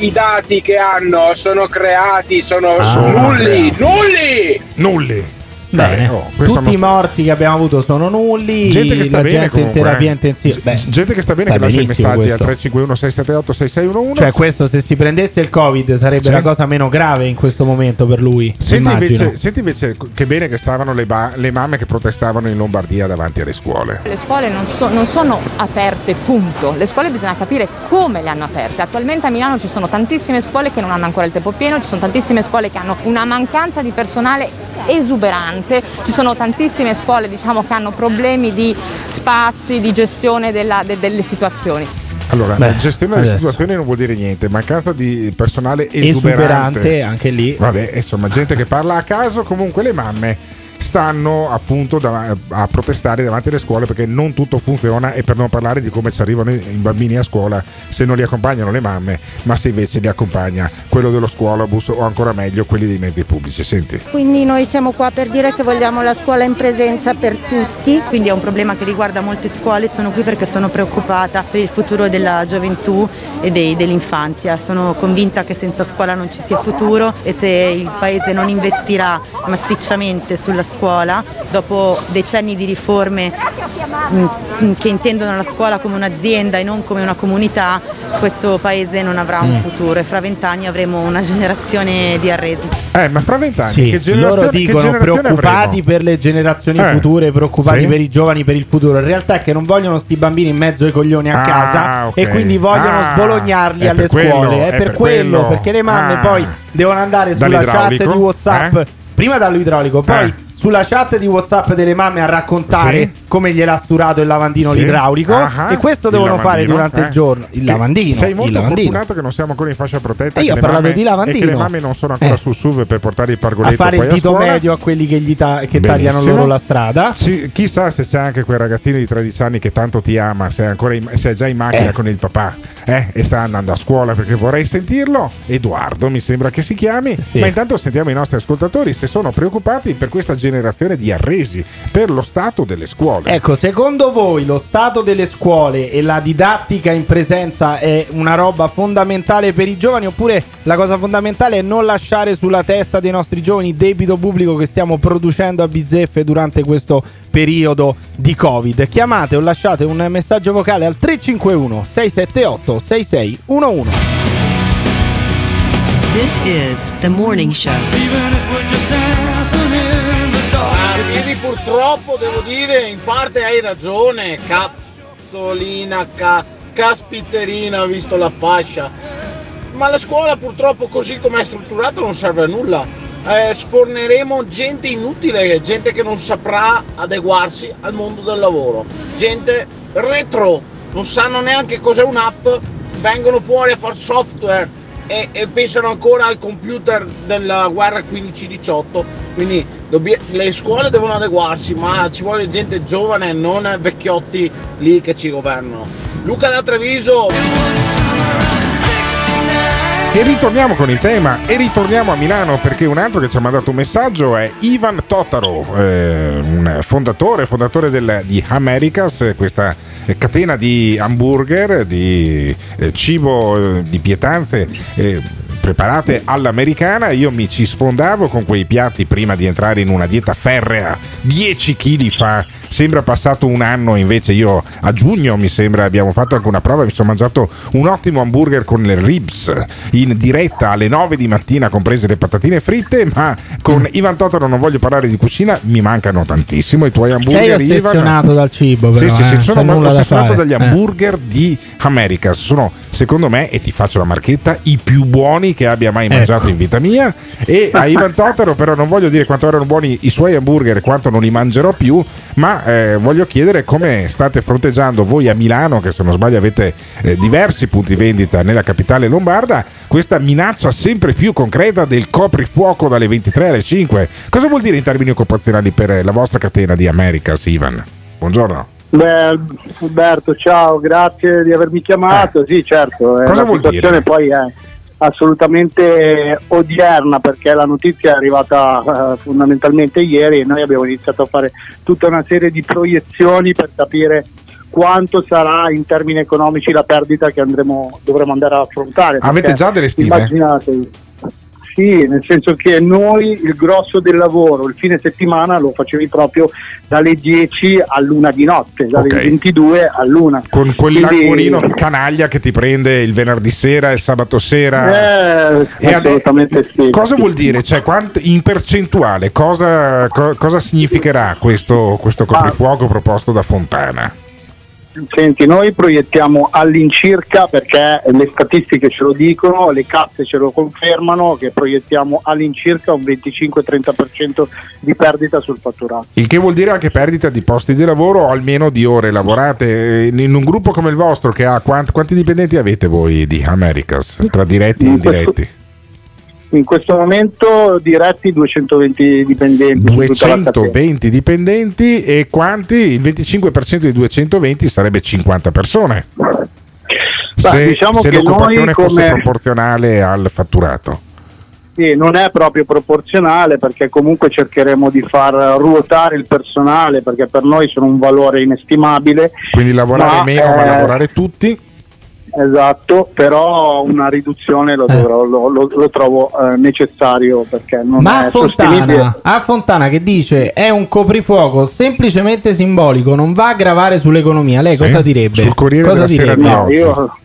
I dati che hanno sono creati, sono ah, nulli, nulli, nulli. Bene, oh, tutti i morti che abbiamo avuto sono nulli. Gente che sta la bene, gente comunque, in terapia intensiva. Beh, gente che sta bene, sta che lascia i messaggi al tre cinque uno sei sette otto sei sei uno uno. Cioè, questo se si prendesse il Covid sarebbe c'è la cosa meno grave in questo momento per lui. Senti, invece, senti invece che bene che stavano le, ba- le mamme che protestavano in Lombardia davanti alle scuole. Le scuole non, so- non sono aperte, punto. Le scuole bisogna capire come le hanno aperte. Attualmente a Milano ci sono tantissime scuole che non hanno ancora il tempo pieno, ci sono tantissime scuole che hanno una mancanza di personale esuberante. Ci sono tantissime scuole, diciamo, che hanno problemi di spazi, di gestione della, de, delle situazioni. Allora, beh, la gestione adesso delle situazioni non vuol dire niente, mancanza di personale esuberante, esuberante anche lì. Vabbè, insomma, gente che parla a caso. Comunque le mamme stanno appunto da, a protestare davanti alle scuole perché non tutto funziona, e per non parlare di come ci arrivano i bambini a scuola se non li accompagnano le mamme, ma se invece li accompagna quello dello scuolabus o ancora meglio quelli dei mezzi pubblici. Senti, quindi noi siamo qua per dire che vogliamo la scuola in presenza per tutti, quindi è un problema che riguarda molte scuole. Sono qui perché sono preoccupata per il futuro della gioventù e dei, dell'infanzia. Sono convinta che senza scuola non ci sia futuro, e se il paese non investirà massicciamente sulla scuola, dopo decenni di riforme che intendono la scuola come un'azienda e non come una comunità, questo paese non avrà un mm. futuro, e fra vent'anni avremo una generazione di arresi. Eh, ma fra vent'anni sì, che generazione? Loro dicono che preoccupati avremo? Per le generazioni eh. future, preoccupati sì. per i giovani, per il futuro. In realtà è che non vogliono sti bambini in mezzo ai coglioni a ah, casa okay. e quindi vogliono ah, sbolognarli alle scuole. Quello, è, è per, per quello, quello, perché le mamme ah. poi devono andare sulla chat di WhatsApp, eh? prima dall'idraulico, poi eh. sulla chat di WhatsApp delle mamme a raccontare sì. come gliel'ha sturato il lavandino sì. l'idraulico. Aha. E questo devono fare durante eh. il giorno. Il che lavandino. Sei molto fortunato che non siamo ancora in fascia protetta. E io ho parlato di lavandino. E che le mamme non sono ancora eh. sul S U V per portare il pargoletto a fare poi il dito a medio a quelli che, gli ta- che tagliano loro la strada. Ci, chissà se c'è anche quel ragazzino di tredici anni che tanto ti ama, se è, ancora in, se è già in macchina eh. con il papà eh, e sta andando a scuola, perché vorrei sentirlo. Edoardo mi sembra che si chiami. Sì. Ma intanto sentiamo i nostri ascoltatori se sono preoccupati per questa generazione. generazione di arresi per lo stato delle scuole. Ecco, secondo voi lo stato delle scuole e la didattica in presenza è una roba fondamentale per i giovani, oppure la cosa fondamentale è non lasciare sulla testa dei nostri giovani debito pubblico che stiamo producendo a bizzeffe durante questo periodo di Covid? Chiamate o lasciate un messaggio vocale al tre cinque uno sei sette otto sei sei uno uno. This is the morning show. Ah, quindi purtroppo devo dire, in parte hai ragione, cazzolina, ca- caspiterina, ho visto la fascia. Ma la scuola purtroppo così come è strutturata non serve a nulla. Eh, sforneremo gente inutile, gente che non saprà adeguarsi al mondo del lavoro, gente retro, non sanno neanche cos'è un'app, vengono fuori a far software e, e pensano ancora al computer della guerra quindici diciotto. Quindi Dobbie- le scuole devono adeguarsi, ma ci vuole gente giovane, non vecchiotti lì che ci governano. Luca da Treviso. E ritorniamo con il tema e ritorniamo a Milano, perché un altro che ci ha mandato un messaggio è Ivan Totaro, eh, un fondatore, fondatore del, di Americas, questa catena di hamburger, di eh, cibo, eh, di pietanze eh, preparate all'americana. Io mi ci sfondavo con quei piatti prima di entrare in una dieta ferrea dieci chili fa. Sembra passato un anno, invece io a giugno mi sembra abbiamo fatto anche una prova, mi sono mangiato un ottimo hamburger con le ribs in diretta alle nove di mattina, comprese le patatine fritte. Ma con Ivan Totaro non voglio parlare di cucina, mi mancano tantissimo i tuoi hamburger. Sei ossessionato Ivan. Dal cibo però, sì, eh? sì, sì, sono ossessionato da dagli hamburger eh. di America. Sono, secondo me, e ti faccio la marchetta, i più buoni che abbia mai mangiato ecco. in vita mia. E a Ivan Totaro però non voglio dire quanto erano buoni i suoi hamburger, quanto non li mangerò più, ma Eh, voglio chiedere come state fronteggiando voi a Milano, che se non sbaglio avete eh, diversi punti vendita nella capitale lombarda, questa minaccia sempre più concreta del coprifuoco dalle ventitré alle cinque. Cosa vuol dire in termini occupazionali per la vostra catena di Americas, Ivan? Buongiorno. Beh, Alberto, ciao, grazie di avermi chiamato. eh. Sì, certo, eh, cosa vuol dire? La situazione poi è assolutamente odierna, perché la notizia è arrivata eh, fondamentalmente ieri, e noi abbiamo iniziato a fare tutta una serie di proiezioni per capire quanto sarà in termini economici la perdita che andremo dovremo andare ad affrontare. Avete già delle stime? Immaginate, sì, nel senso che noi il grosso del lavoro il fine settimana lo facevi proprio dalle dieci all'una di notte, dalle okay. ventidue all'una, con quell'angolino Quindi... canaglia che ti prende il venerdì sera e il sabato sera. Eh, e assolutamente ade- sì. Cosa vuol dire? Cioè, quant- in percentuale cosa, co- cosa significherà questo, questo coprifuoco ah. proposto da Fontana? Senti, noi proiettiamo all'incirca, perché le statistiche ce lo dicono, le casse ce lo confermano, che proiettiamo all'incirca un venticinque trenta per cento di perdita sul fatturato. Il che vuol dire anche perdita di posti di lavoro o almeno di ore lavorate. In un gruppo come il vostro che ha quanti, quanti dipendenti avete voi di Americas, tra diretti e indiretti? In questo momento diretti duecentoventi dipendenti. duecentoventi dipendenti, e quanti? Il venticinque per cento di duecentoventi sarebbe cinquanta persone. Beh, se diciamo se che l'occupazione fosse come... proporzionale al fatturato. Sì, non è proprio proporzionale, perché comunque cercheremo di far ruotare il personale, perché per noi sono un valore inestimabile. Quindi lavorare ma, meno, eh... ma lavorare tutti. Esatto, però una riduzione lo, dovrò, eh. lo, lo, lo trovo eh, necessario, perché non Ma è Fontana, sostenibile. A Fontana che dice è un coprifuoco semplicemente simbolico, non va a gravare sull'economia. Lei sì. cosa direbbe? Sul Corriere cosa della direbbe? Sera di no, oggi. Io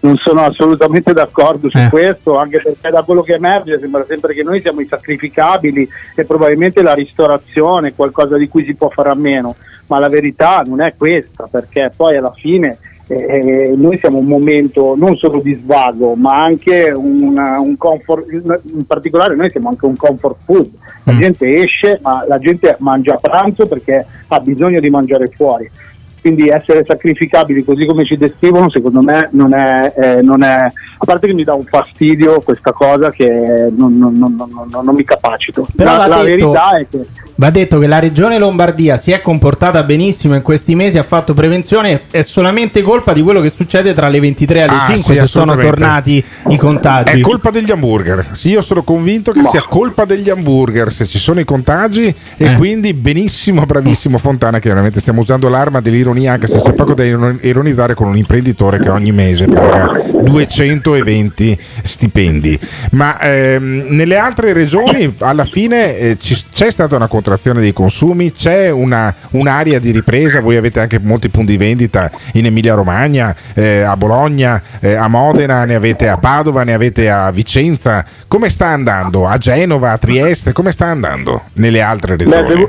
non sono assolutamente d'accordo su eh. questo, anche perché da quello che emerge sembra sempre che noi siamo insacrificabili e probabilmente la ristorazione è qualcosa di cui si può fare a meno, ma la verità non è questa, perché poi alla fine Eh, noi siamo un momento non solo di svago, ma anche una, un comfort, in particolare noi siamo anche un comfort food. La mm. gente esce, ma la gente mangia a pranzo perché ha bisogno di mangiare fuori. Quindi essere sacrificabili così come ci descrivono, secondo me non è, eh, non è, a parte che mi dà un fastidio questa cosa che non, non, non, non, non mi capacito. Però la, la detto, verità è che va detto che la regione Lombardia si è comportata benissimo in questi mesi, ha fatto prevenzione, è solamente colpa di quello che succede tra le ventitré alle ah, cinque, sì, se sono tornati i contagi. È colpa degli hamburger, sì, io sono convinto che no. sia colpa degli hamburger se ci sono i contagi e eh. quindi benissimo, bravissimo Fontana, che veramente stiamo usando l'arma dell'ironia, anche se c'è poco da ironizzare con un imprenditore che ogni mese paga duecentoventi stipendi. Ma ehm, nelle altre regioni alla fine eh, ci, c'è stata una contrazione dei consumi, c'è una, un'area di ripresa, voi avete anche molti punti vendita in Emilia Romagna, eh, a Bologna, eh, a Modena, ne avete a Padova, ne avete a Vicenza. Come sta andando? A Genova, a Trieste, come sta andando nelle altre regioni?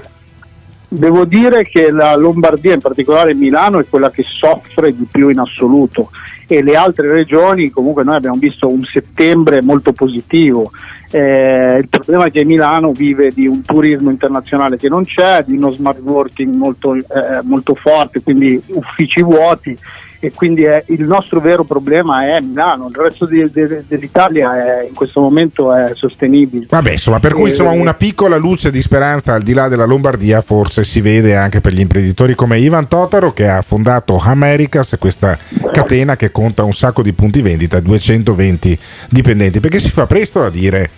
Devo dire che la Lombardia, in particolare Milano, è quella che soffre di più in assoluto, e le altre regioni comunque noi abbiamo visto un settembre molto positivo. Eh, il problema è che Milano vive di un turismo internazionale che non c'è, di uno smart working molto, eh, molto forte, quindi uffici vuoti, e quindi è, il nostro vero problema è Milano. Il resto di, de, dell'Italia è, in questo momento è sostenibile. Vabbè, insomma, per cui insomma una piccola luce di speranza al di là della Lombardia forse si vede anche per gli imprenditori come Ivan Totaro, che ha fondato Americas, questa catena che conta un sacco di punti vendita, duecentoventi dipendenti, perché si fa presto a dire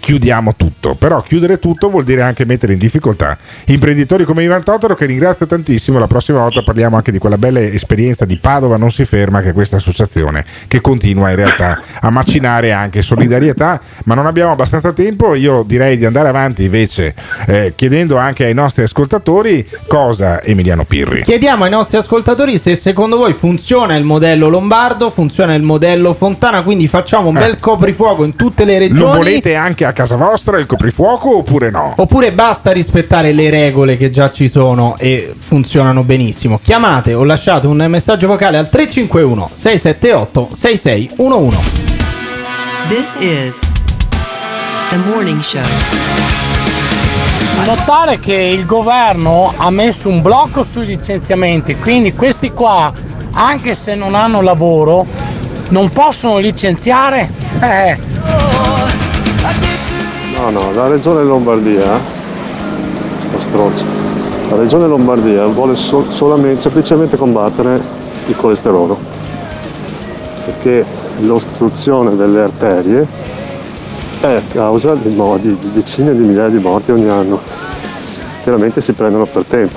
chiudiamo tutto, però chiudere tutto vuol dire anche mettere in difficoltà imprenditori come Ivan Totaro, che ringrazio tantissimo. La prossima volta parliamo anche di quella bella esperienza di Padova Non si ferma, che è questa associazione che continua in realtà a macinare anche solidarietà, ma non abbiamo abbastanza tempo. Io direi di andare avanti invece eh, chiedendo anche ai nostri ascoltatori cosa, Emiliano Pirri? Chiediamo ai nostri ascoltatori se secondo voi funziona il modello lombardo, funziona il modello Fontana, quindi facciamo un bel eh. coprifuoco in tutte le regioni. Lo volete anche a a casa vostra il coprifuoco oppure no? Oppure basta rispettare le regole che già ci sono e funzionano benissimo? Chiamate o lasciate un messaggio vocale al tre cinque uno sei sette otto sei sei uno uno. This is the morning show. Notare che il governo ha messo un blocco sui licenziamenti, quindi questi qua, anche se non hanno lavoro, non possono licenziare. Eh. No, no, la regione Lombardia, sta strozzo, la regione Lombardia vuole so- solamente, semplicemente combattere il colesterolo, perché l'ostruzione delle arterie è causa di, mo- di decine di migliaia di morti ogni anno, veramente si prendono per tempo.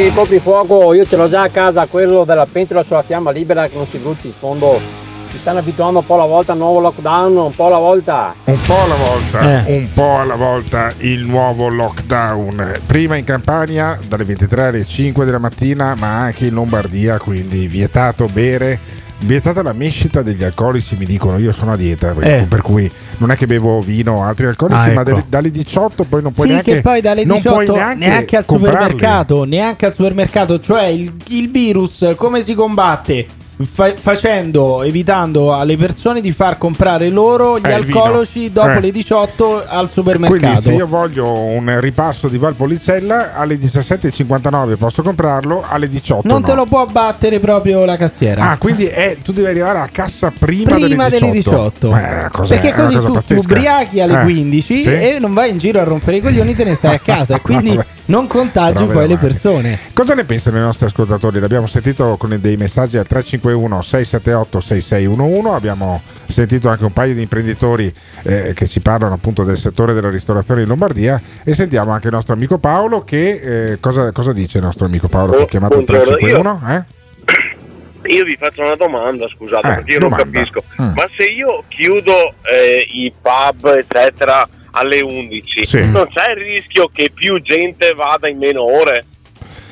Il coprifuoco io ce l'ho già a casa, quello della pentola sulla fiamma libera che non si brutti in fondo Ci stanno abituando un po' alla volta al nuovo lockdown, un po' alla volta. Un po' alla volta, eh. un po' alla volta il nuovo lockdown. Prima in Campania dalle ventitré alle cinque della mattina, ma anche in Lombardia, quindi vietato bere. Vietata la mescita degli alcolici, mi dicono, io sono a dieta, eh. per cui non è che bevo vino o altri alcolici, ah, ecco. ma dalle, dalle diciotto poi non puoi sì, neanche che poi dalle diciotto non puoi neanche, neanche al comprarli. supermercato, neanche al supermercato, cioè il, il virus come si combatte? Fa- facendo, evitando alle persone di far comprare loro gli eh, alcolici dopo eh. le diciotto al supermercato. Quindi se io voglio un ripasto di Valpolicella alle diciassette e cinquantanove posso comprarlo, alle diciotto non no. te lo può battere proprio la cassiera. Ah, quindi è, tu devi arrivare a cassa prima, prima delle diciotto, delle diciotto. Eh, perché così tu ti ubriachi alle eh. quindici sì. e non vai in giro a rompere i coglioni, te ne stai a casa e quindi no, non contagi poi le persone. Cosa ne pensano i nostri ascoltatori? L'abbiamo sentito con dei messaggi al tre cinque uno sei sette otto sei sei uno uno. Abbiamo sentito anche un paio di imprenditori eh, che ci parlano appunto del settore della ristorazione in Lombardia, e sentiamo anche il nostro amico Paolo che eh, cosa, cosa dice il nostro amico Paolo che ha chiamato il tre cinque uno. Io, eh? io vi faccio una domanda, scusate, eh, perché io domanda. non capisco mm. ma se io chiudo eh, i pub eccetera alle undici sì. non c'è il rischio che più gente vada in meno ore?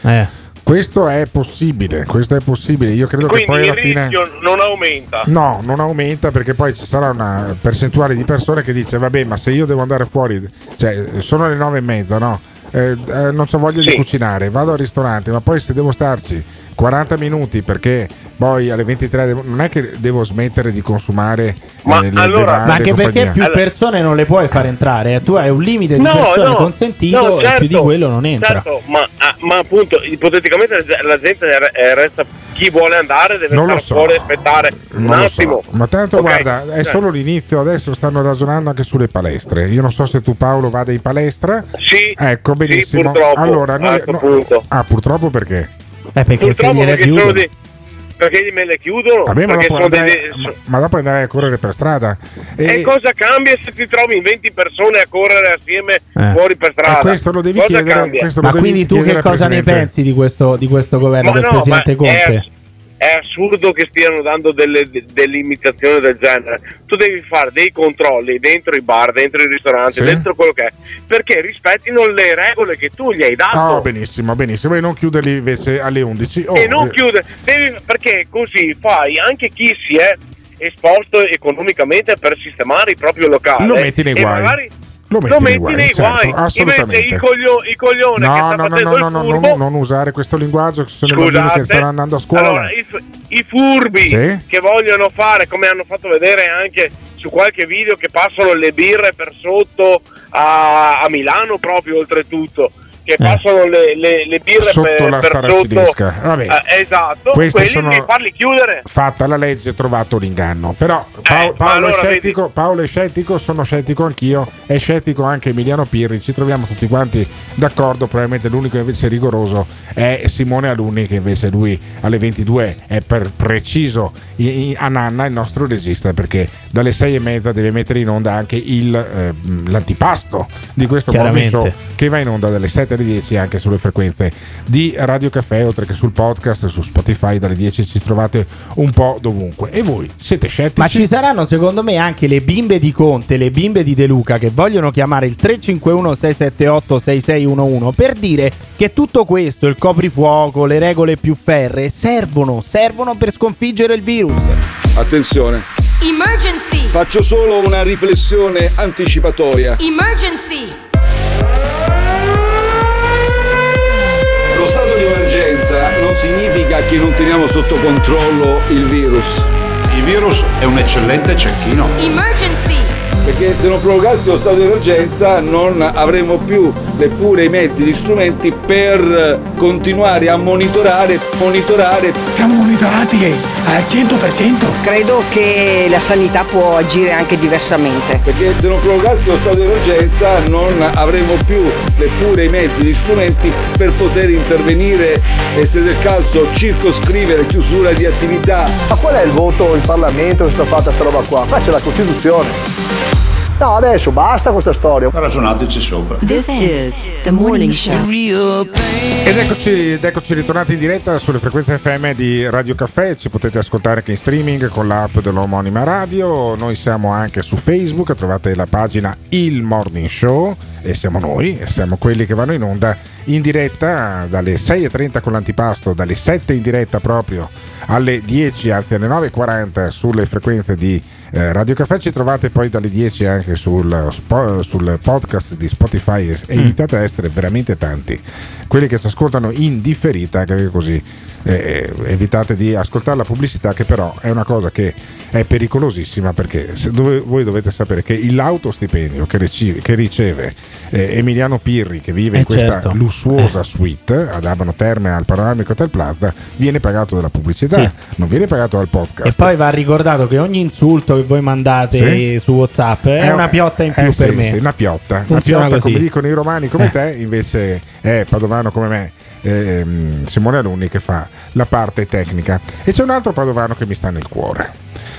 eh Questo è possibile, questo è possibile. Io credo Quindi che poi alla fine il rischio non aumenta. No, non aumenta, perché poi ci sarà una percentuale di persone che dice vabbè, ma se io devo andare fuori, cioè sono le nove e mezza, no? Eh, eh, non c'ho voglia sì. di cucinare, vado al ristorante, ma poi se devo starci quaranta minuti perché poi alle ventitré devo, non è che devo smettere di consumare ma, eh, allora, ma anche compagnia. Perché più allora. persone non le puoi far entrare, eh. tu hai un limite di no, persone no, consentito no, certo, e più di quello non entra certo, ma, ah, ma appunto ipoteticamente la gente resta, chi vuole andare deve non stare so, fuori e aspettare un attimo so. Ma tanto okay. guarda è solo l'inizio, adesso stanno ragionando anche sulle palestre. Io non so se tu Paolo vada in palestra. Sì, ecco benissimo sì, purtroppo, allora, noi, no, punto. Ah purtroppo perché? Eh, perché Purtroppo se gliela perché chiudono dei, perché me le chiudono Vabbè, ma, dopo andare, dei, ma, ma dopo andare a correre per strada e, e cosa cambia se ti trovi in venti persone a correre assieme eh. fuori per strada? E questo lo devi cosa chiedere questo lo Ma devi quindi tu che cosa ne pensi di questo, di questo governo ma del no, presidente Conte? È, è assurdo che stiano dando delle, delle limitazioni del genere. Tu devi fare dei controlli dentro i bar, dentro i ristoranti, sì. dentro quello che è, perché rispettino le regole che tu gli hai dato. Oh, benissimo, benissimo, e non chiuderli invece alle undici. Oh, e non chiudere, devi, perché così fai anche chi si è esposto economicamente per sistemare il proprio locale. Lo metti nei guai. Lo metti, lo metti nei guai, nei certo, guai. Assolutamente. Invece il, coglio, il coglione no, che sta no, facendo no, no, il furbo no, no, non usare questo linguaggio, ci sono Scusate. i bambini che stanno andando a scuola. Allora, i, i furbi sì? che vogliono fare, come hanno fatto vedere anche su qualche video, che passano le birre per sotto a, a Milano proprio, oltretutto che eh. passano le, le, le birre sotto per, la per sotto Vabbè. Eh, esatto, Questi quelli che farli chiudere. Fatta la legge, trovato l'inganno. Però Paolo, eh, Paolo, allora, è scettico, vedi... Paolo è scettico, sono scettico anch'io, è scettico anche Emiliano Pirri, ci troviamo tutti quanti d'accordo. Probabilmente l'unico invece rigoroso è Simone Alunni, che invece lui alle ventidue è per preciso a nanna il nostro regista, perché dalle sei e mezza deve mettere in onda anche il, eh, l'antipasto di questo morning show che va in onda dalle sette dieci anche sulle frequenze di Radio Caffè, oltre che sul podcast su Spotify. Dalle dieci ci trovate un po' dovunque. E voi siete scettici? Ma ci saranno secondo me anche le bimbe di Conte, le bimbe di De Luca, che vogliono chiamare il tre cinque uno sei sette otto sei sei uno uno per dire che tutto questo, il coprifuoco, le regole più ferree servono, servono per sconfiggere il virus. Attenzione. Emergency. Faccio solo una riflessione anticipatoria. Emergency. Non significa che non teniamo sotto controllo il virus. Il virus è un eccellente cecchino. Emergency! Perché se non provocassimo lo stato di emergenza non avremmo più le pure i mezzi, gli strumenti per continuare a monitorare, monitorare. Siamo monitorati al cento per cento. Credo che la sanità può agire anche diversamente. Perché se non provocassimo lo stato di emergenza non avremmo più le pure i mezzi, gli strumenti per poter intervenire e se del caso circoscrivere chiusura di attività. Ma qual è il voto in Parlamento che sta fatta sta roba qua? Qua c'è la Costituzione. No, adesso basta questa storia. Ragionateci sopra. This is the morning show. Ed eccoci, ed eccoci ritornati in diretta sulle frequenze F M di Radio Caffè. Ci potete ascoltare anche in streaming con l'app dell'omonima radio. Noi siamo anche su Facebook, trovate la pagina Il Morning Show. E siamo noi, e siamo quelli che vanno in onda in diretta dalle sei e trenta con l'antipasto, dalle sette in diretta proprio alle dieci, anzi alle nove e quaranta sulle frequenze di eh, Radio Caffè. Ci trovate poi dalle dieci anche sul, spo- sul podcast di Spotify e iniziate mm. a essere veramente tanti quelli che ci ascoltano in differita, anche così eh, evitate di ascoltare la pubblicità, che però è una cosa che è pericolosissima, perché se dove, voi dovete sapere che l'auto stipendio che riceve, che riceve eh, Emiliano Pirri, che vive eh in questa certo. lussuosa eh. suite ad Abano Terme al Panoramico Hotel Plaza, viene pagato dalla pubblicità, sì. non viene pagato dal podcast. E poi va ricordato che ogni insulto che voi mandate sì. su WhatsApp è, è una piotta in più eh, per sì, me sì, una piotta, una piotta come dicono i romani come eh. te, invece è Padovano come me, ehm, Simone Alunni, che fa la parte tecnica. E c'è un altro padovano che mi sta nel cuore,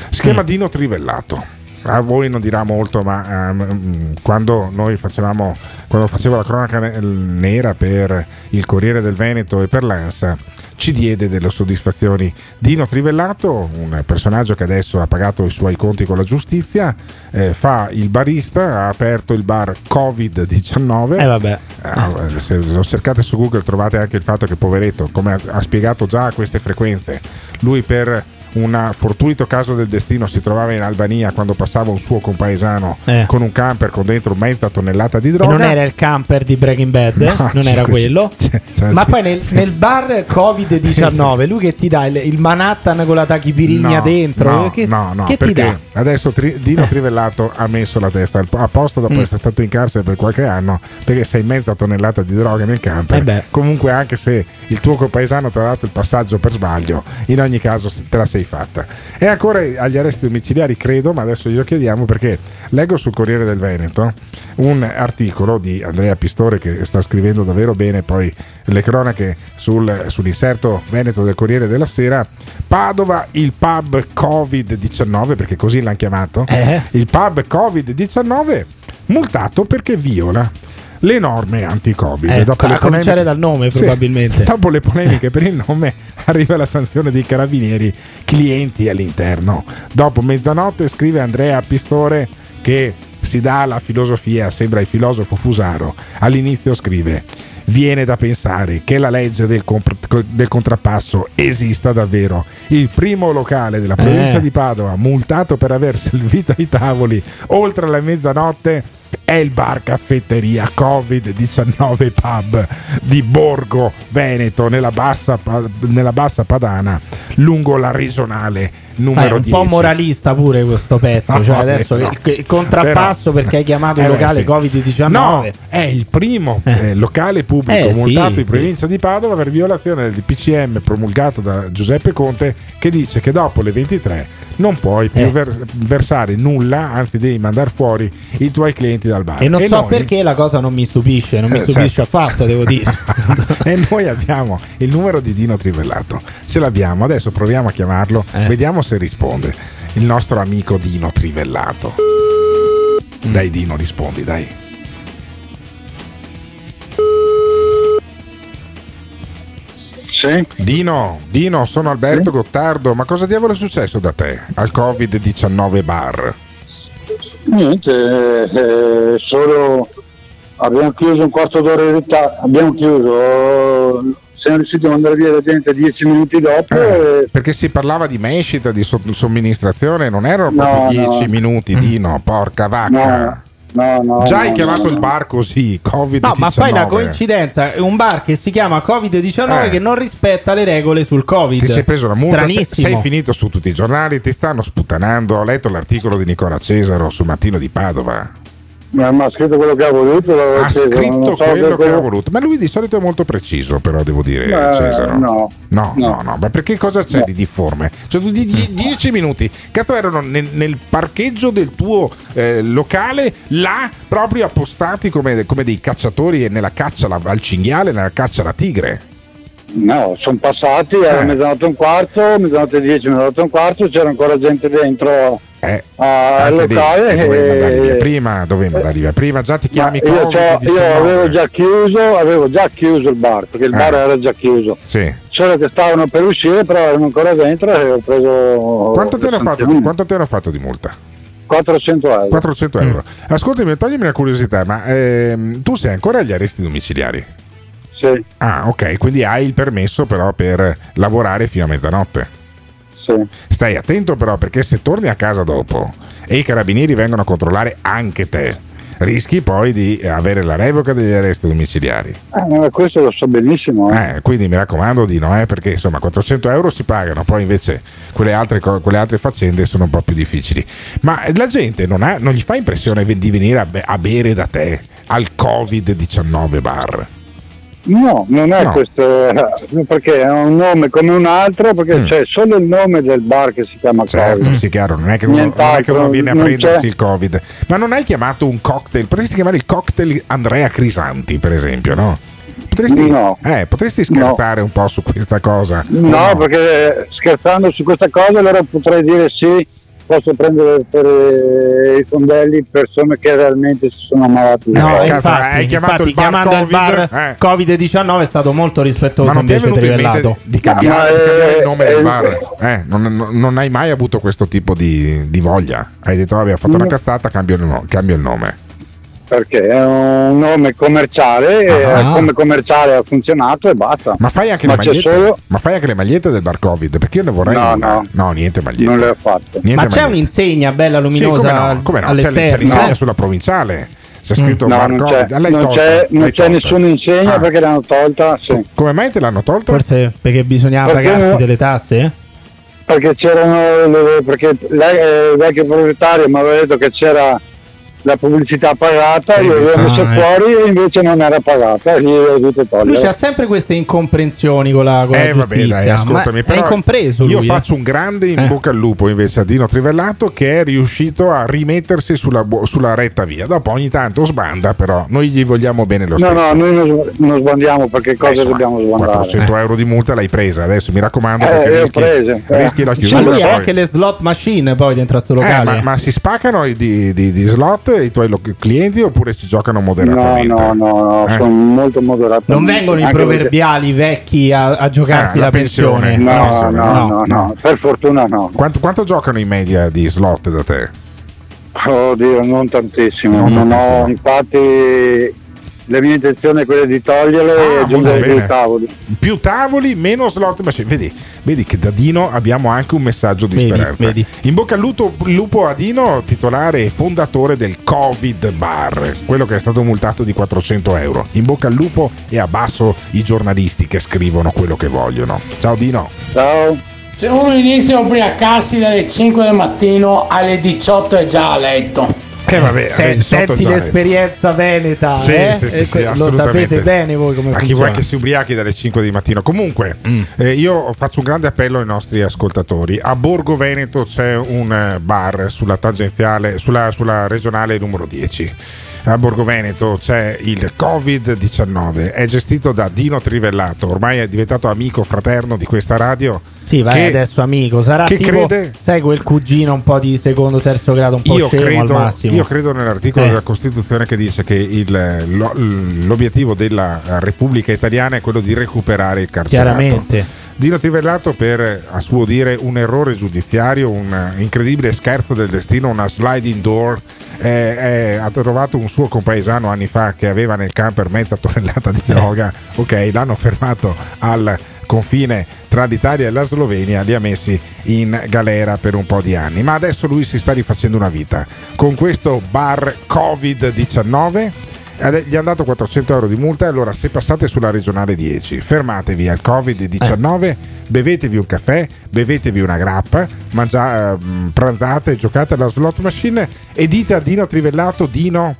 si chiama mm. Dino Trivellato. A voi non dirà molto, ma um, quando noi facevamo quando facevo la cronaca nera per il Corriere del Veneto e per l'Ansa, ci diede delle soddisfazioni. Dino Trivellato, un personaggio che adesso ha pagato i suoi conti con la giustizia, eh, fa il barista, ha aperto il bar covid diciannove. Eh vabbè. Eh, se lo cercate su Google trovate anche il fatto che, poveretto, come ha spiegato già a queste frequenze, lui per un fortuito caso del destino si trovava in Albania quando passava un suo compaesano eh. con un camper con dentro mezza tonnellata di droga. E non era il camper di Breaking Bad, no, non era quello. C'è, c'è, ma c'è. Poi nel, nel bar covid diciannove lui che ti dà il, il Manhattan con la tachipirigna no, dentro no, che, no, no, che ti dà? Adesso tri, Dino eh. Trivellato ha messo la testa a posto dopo mm. essere stato in carcere per qualche anno perché sei mezza tonnellata di droga nel camper. eh Comunque, anche se il tuo compaesano ti ha dato il passaggio per sbaglio, in ogni caso te la sei fatta. E ancora agli arresti domiciliari, credo, ma adesso glielo chiediamo, perché leggo sul Corriere del Veneto un articolo di Andrea Pistore, che sta scrivendo davvero bene poi le cronache sul, sull'inserto Veneto del Corriere della Sera. Padova, il pub covid diciannove, perché così l'hanno chiamato, eh. il pub covid diciannove multato perché viola le norme anti-Covid. Eh, dopo a polemiche, cominciare dal nome probabilmente. Sì, dopo le polemiche per il nome arriva la sanzione dei carabinieri, clienti all'interno. Dopo mezzanotte, scrive Andrea Pistore, che si dà alla filosofia, sembra il filosofo Fusaro. All'inizio scrive: viene da pensare che la legge del, comp- del contrappasso esista davvero. Il primo locale della provincia eh. di Padova multato per aver servito ai tavoli oltre la mezzanotte è il bar caffetteria covid diciannove pub di Borgo Veneto, nella bassa, nella bassa Padana, lungo la regionale numero dieci. Un po' moralista pure questo pezzo, no, cioè vabbè, adesso no. il contrappasso. Però, perché hai chiamato eh il locale sì. covid diciannove? No, è il primo eh. locale pubblico eh, multato sì, in provincia sì. di Padova per violazione del P C M promulgato da Giuseppe Conte, che dice che dopo le ventitré non puoi più eh. vers- versare nulla, anzi devi mandare fuori i tuoi clienti dal bar. E non e so noi... perché la cosa non mi stupisce, non mi stupisce eh, certo. affatto, devo dire. E noi abbiamo il numero di Dino Trivellato, ce l'abbiamo, adesso proviamo a chiamarlo, eh. vediamo se risponde il nostro amico Dino Trivellato. mm. Dai Dino, rispondi, dai. Sì. Dino, Dino, sono Alberto sì. Gottardo, ma cosa diavolo è successo da te al covid diciannove bar? Niente, eh, solo abbiamo chiuso un quarto d'ora in ritardo, abbiamo chiuso, siamo riusciti a mandare via la gente dieci minuti dopo. Eh, e... Perché si parlava di mescita, di somministrazione, non erano proprio no, dieci no. minuti, Dino, porca vacca. No. No, no, già no, hai chiamato no, il bar così covid diciannove. No, ma poi la coincidenza è un bar che si chiama covid diciannove eh. che non rispetta le regole sul covid. Ti sei preso la multa, stranissimo. Sei finito su tutti i giornali, ti stanno sputtanando. Ho letto l'articolo di Nicola Cesaro sul Mattino di Padova. Ma, ma ha scritto quello che ha voluto, ha preso, scritto so quello che ha voluto, ma lui di solito è molto preciso, però devo dire eh, Cesaro no. No, no no no ma perché cosa c'è no. di difforme, cioè di, di, dieci minuti cazzo erano nel, nel parcheggio del tuo eh, locale, là proprio appostati come, come dei cacciatori nella caccia al cinghiale, nella caccia alla tigre. No, sono passati, era eh. mezzanotte e un quarto, mezzanotte e dieci, mezzanotte e un quarto, c'era ancora gente dentro Eh, ah, locale, lì, eh, dovevi andare via prima, dovevi andare via prima, già ti chiami io, COVID, io avevo già chiuso, avevo già chiuso il bar, perché il ah. bar era già chiuso. Sì. Solo che stavano per uscire, però erano ancora dentro e ho preso. Quanto te hanno fatto, quanto te hanno fatto di multa? quattrocento euro. quattrocento euro. Mm. Ascoltami, toglimi una curiosità, ma ehm, tu sei ancora agli arresti domiciliari? Sì. Ah, ok, quindi hai il permesso però per lavorare fino a mezzanotte. Sì. Stai attento però, perché se torni a casa dopo e i carabinieri vengono a controllare anche te, rischi poi di avere la revoca degli arresti domiciliari. Eh, questo lo so benissimo. Eh. Eh, quindi mi raccomando di no, eh, perché insomma quattrocento euro si pagano, poi invece quelle altre, quelle altre faccende sono un po' più difficili. Ma la gente non, ha, non gli fa impressione di venire a, be- a bere da te al covid diciannove bar? No, non è no. questo, perché è un nome come un altro, perché mm. c'è solo il nome del bar che si chiama certo, Covid. Sì, chiaro, non è che uno, non è che uno viene a prendersi c'è. il Covid. Ma non hai chiamato un cocktail? Potresti chiamare il cocktail Andrea Crisanti, per esempio, no? Potresti, no. Eh, potresti scherzare no. un po' su questa cosa? No, no, perché scherzando su questa cosa allora potrei dire sì, posso prendere per i fondelli persone che realmente si sono ammalate. No, eh, infatti, hai chiamato infatti, il bar chiamando COVID, il bar eh. covid diciannove è stato molto rispettoso. Ma invece Trivellato in di cambiare, no, di cambiare eh, il nome eh, del bar eh, non, non, non hai mai avuto questo tipo di, di voglia? Hai detto vabbè, ho fatto no. una cazzata, cambio il, cambio il nome, perché è un nome commerciale ah. e come commerciale ha funzionato e basta. Ma fai anche, ma le magliette solo... ma fai anche le magliette del bar Covid, perché io ne vorrei no, una. No. no niente magliette, non le ho fatte. Niente ma magliette. C'è un'insegna bella luminosa, sì, come no, come no? all'esterno c'è, c'è l'insegna no? sulla provinciale, c'è scritto mm. no, bar non Covid c'è, l'hai non, tolta, c'è, l'hai non c'è nessuna insegna ah. perché l'hanno tolta sì. Come mai te l'hanno tolta? Forse perché bisognava perché pagarsi no? delle tasse? Perché c'erano le, perché lei è il vecchio proprietario, mi aveva detto che c'era la pubblicità pagata, e io avevo messo ah, fuori e invece non era pagata, e lui c'ha sempre queste incomprensioni con la, con eh, la giustizia, vabbè, dai, ascoltami, però è incompreso lui, io eh. faccio un grande in eh. bocca al lupo invece a Dino Trivellato, che è riuscito a rimettersi sulla, sulla retta via. Dopo ogni tanto sbanda, però noi gli vogliamo bene lo stesso. No no, noi non, non sbandiamo, perché cosa eh, insomma, dobbiamo sbandare? quattrocento euro di multa l'hai presa, adesso mi raccomando, eh, perché rischi, prese, eh. rischi la chiusura. Ma lui ha anche le slot machine poi dentro a sto locale, eh, ma, ma si spaccano di, di, di, di slot i tuoi lo- clienti, oppure si giocano moderatamente? No, no, no, no eh? sono molto moderatamente. Non vengono i proverbiali perché... vecchi a, a giocarsi eh, la, la pensione. pensione. No, no, no, no, no, no, per fortuna no. Quanto, quanto giocano in media di slot da te? Oddio, non tantissimo. Non non tantissimo. No, infatti la mia intenzione è quella di toglierle ah, e aggiungere più tavoli. Più tavoli, meno slot machine. Vedi, vedi che da Dino abbiamo anche un messaggio di vedi, speranza. Vedi. In bocca al lupo, lupo a Dino, titolare e fondatore del Covid Bar, quello che è stato multato di quattrocento euro. In bocca al lupo e abbasso i giornalisti che scrivono quello che vogliono. Ciao Dino. Ciao. Se uno inizia a ubriacarsi dalle cinque del mattino alle diciotto è già a letto. Eh, vabbè, Senti, senti l'esperienza veneta, sì, eh? sì, sì, sì, que- lo sapete bene voi come funziona. A chi vuoi che si ubriachi dalle cinque di mattino. Comunque mm. eh, io faccio un grande appello ai nostri ascoltatori. A Borgo Veneto c'è un bar sulla tangenziale, sulla, sulla regionale numero dieci. A Borgo Veneto c'è il covid diciannove, è gestito da Dino Trivellato, ormai è diventato amico fraterno di questa radio. Sì, vai che, adesso amico, sarà che tipo, crede, sai, quel cugino un po' di secondo, terzo grado, un po' io scemo credo, al massimo. Io credo nell'articolo eh. della Costituzione che dice che il, lo, l'obiettivo della Repubblica Italiana è quello di recuperare il carcerato. Chiaramente. Dino Trivellato, per a suo dire un errore giudiziario, un incredibile scherzo del destino, una sliding door, eh, eh, ha trovato un suo compaesano anni fa che aveva nel camper mezza tonnellata di droga. Ok, l'hanno fermato al confine tra l'Italia e la Slovenia, li ha messi in galera per un po' di anni, ma adesso lui si sta rifacendo una vita con questo bar covid diciannove. Gli hanno dato quattrocento euro di multa, allora se passate sulla regionale dieci fermatevi al covid diciannove, eh. bevetevi un caffè, bevetevi una grappa, mangia, pranzate, giocate alla slot machine e dite a Dino Trivellato: Dino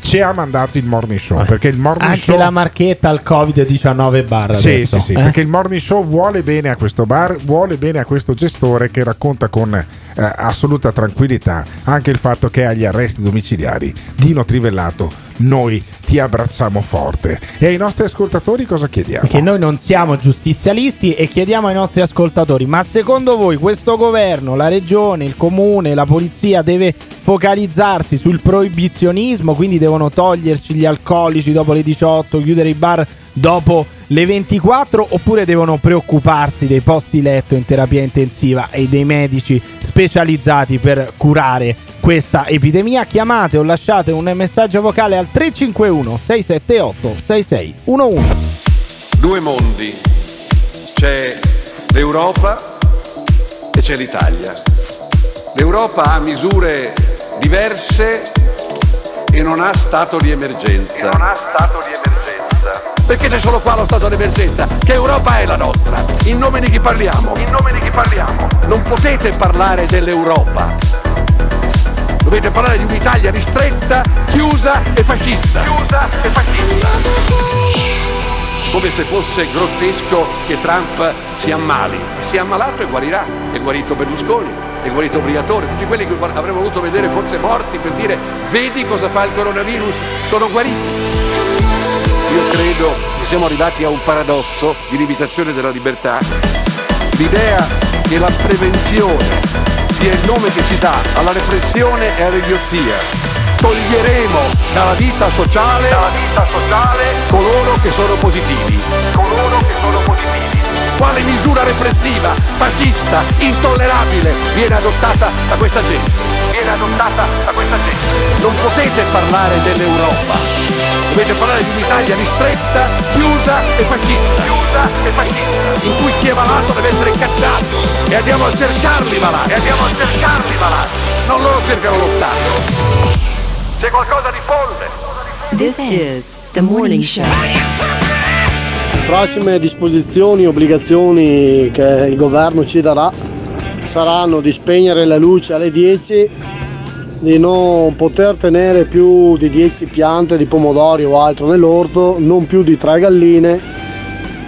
ci ha mandato il morning show, eh. perché il morning anche show... la marchetta al covid diciannove bar, sì, adesso. Sì, sì, eh? Perché il morning show vuole bene a questo bar, vuole bene a questo gestore che racconta con eh, assoluta tranquillità anche il fatto che agli arresti domiciliari Dino Trivellato noi ti abbracciamo forte. E ai nostri ascoltatori cosa chiediamo? Che noi non siamo giustizialisti e chiediamo ai nostri ascoltatori: ma secondo voi questo governo, la regione, il comune, la polizia deve focalizzarsi sul proibizionismo, quindi devono toglierci gli alcolici dopo le diciotto, chiudere i bar dopo le ventiquattro, oppure devono preoccuparsi dei posti letto in terapia intensiva e dei medici specializzati per curare questa epidemia? Chiamate o lasciate un messaggio vocale al tre cinque uno sei sette otto sei sei uno uno. Due mondi, c'è l'Europa e c'è l'Italia. L'Europa ha misure diverse e non ha stato di emergenza. E non ha stato di emergenza. Perché c'è solo qua lo stato d'emergenza? Che Europa è la nostra? In nome di chi parliamo? In nome di chi parliamo? Non potete parlare dell'Europa. Dovete parlare di un'Italia ristretta, chiusa e fascista. Chiusa e fascista. Come se fosse grottesco che Trump si ammali. Si è ammalato e guarirà. È guarito Berlusconi. È guarito Briatore, tutti quelli che avremmo voluto vedere forse morti per dire vedi cosa fa il coronavirus, sono guariti. Io credo che siamo arrivati a un paradosso di limitazione della libertà. L'idea che la prevenzione sia il nome che si dà alla repressione e all'idiozia. Toglieremo dalla vita sociale, dalla vita sociale coloro che sono positivi. Coloro che sono positivi. Quale misura repressiva, fascista, intollerabile viene adottata da questa gente? Viene adottata da questa gente. Non potete parlare dell'Europa, dovete parlare di un'Italia ristretta, chiusa e fascista. Chiusa e fascista. In cui chi è malato deve essere cacciato. E andiamo a cercarli malati. E andiamo a cercarli malati. Non loro cercano lo Stato. C'è qualcosa di folle. This is the morning show. Prossime disposizioni, obbligazioni che il governo ci darà saranno di spegnere la luce alle dieci, di non poter tenere più di dieci piante di pomodori o altro nell'orto, non più di tre galline,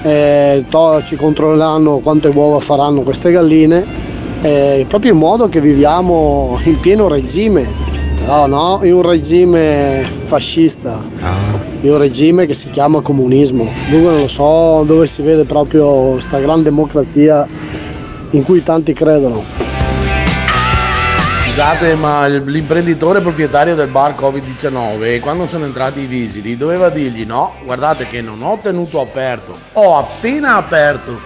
eh, to- ci controlleranno quante uova faranno queste galline, eh, proprio in modo che viviamo in pieno regime, no, no, in un regime fascista. Di un regime che si chiama comunismo. Dunque non lo so dove si vede proprio sta gran democrazia in cui tanti credono. Scusate, ma l'imprenditore proprietario del bar covid diciannove, quando sono entrati i vigili, doveva dirgli: no, guardate che non ho tenuto aperto, ho appena aperto,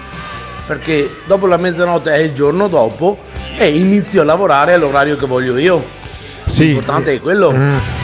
perché dopo la mezzanotte e il giorno dopo e inizio a lavorare all'orario che voglio io. Sì, l'importante è quello.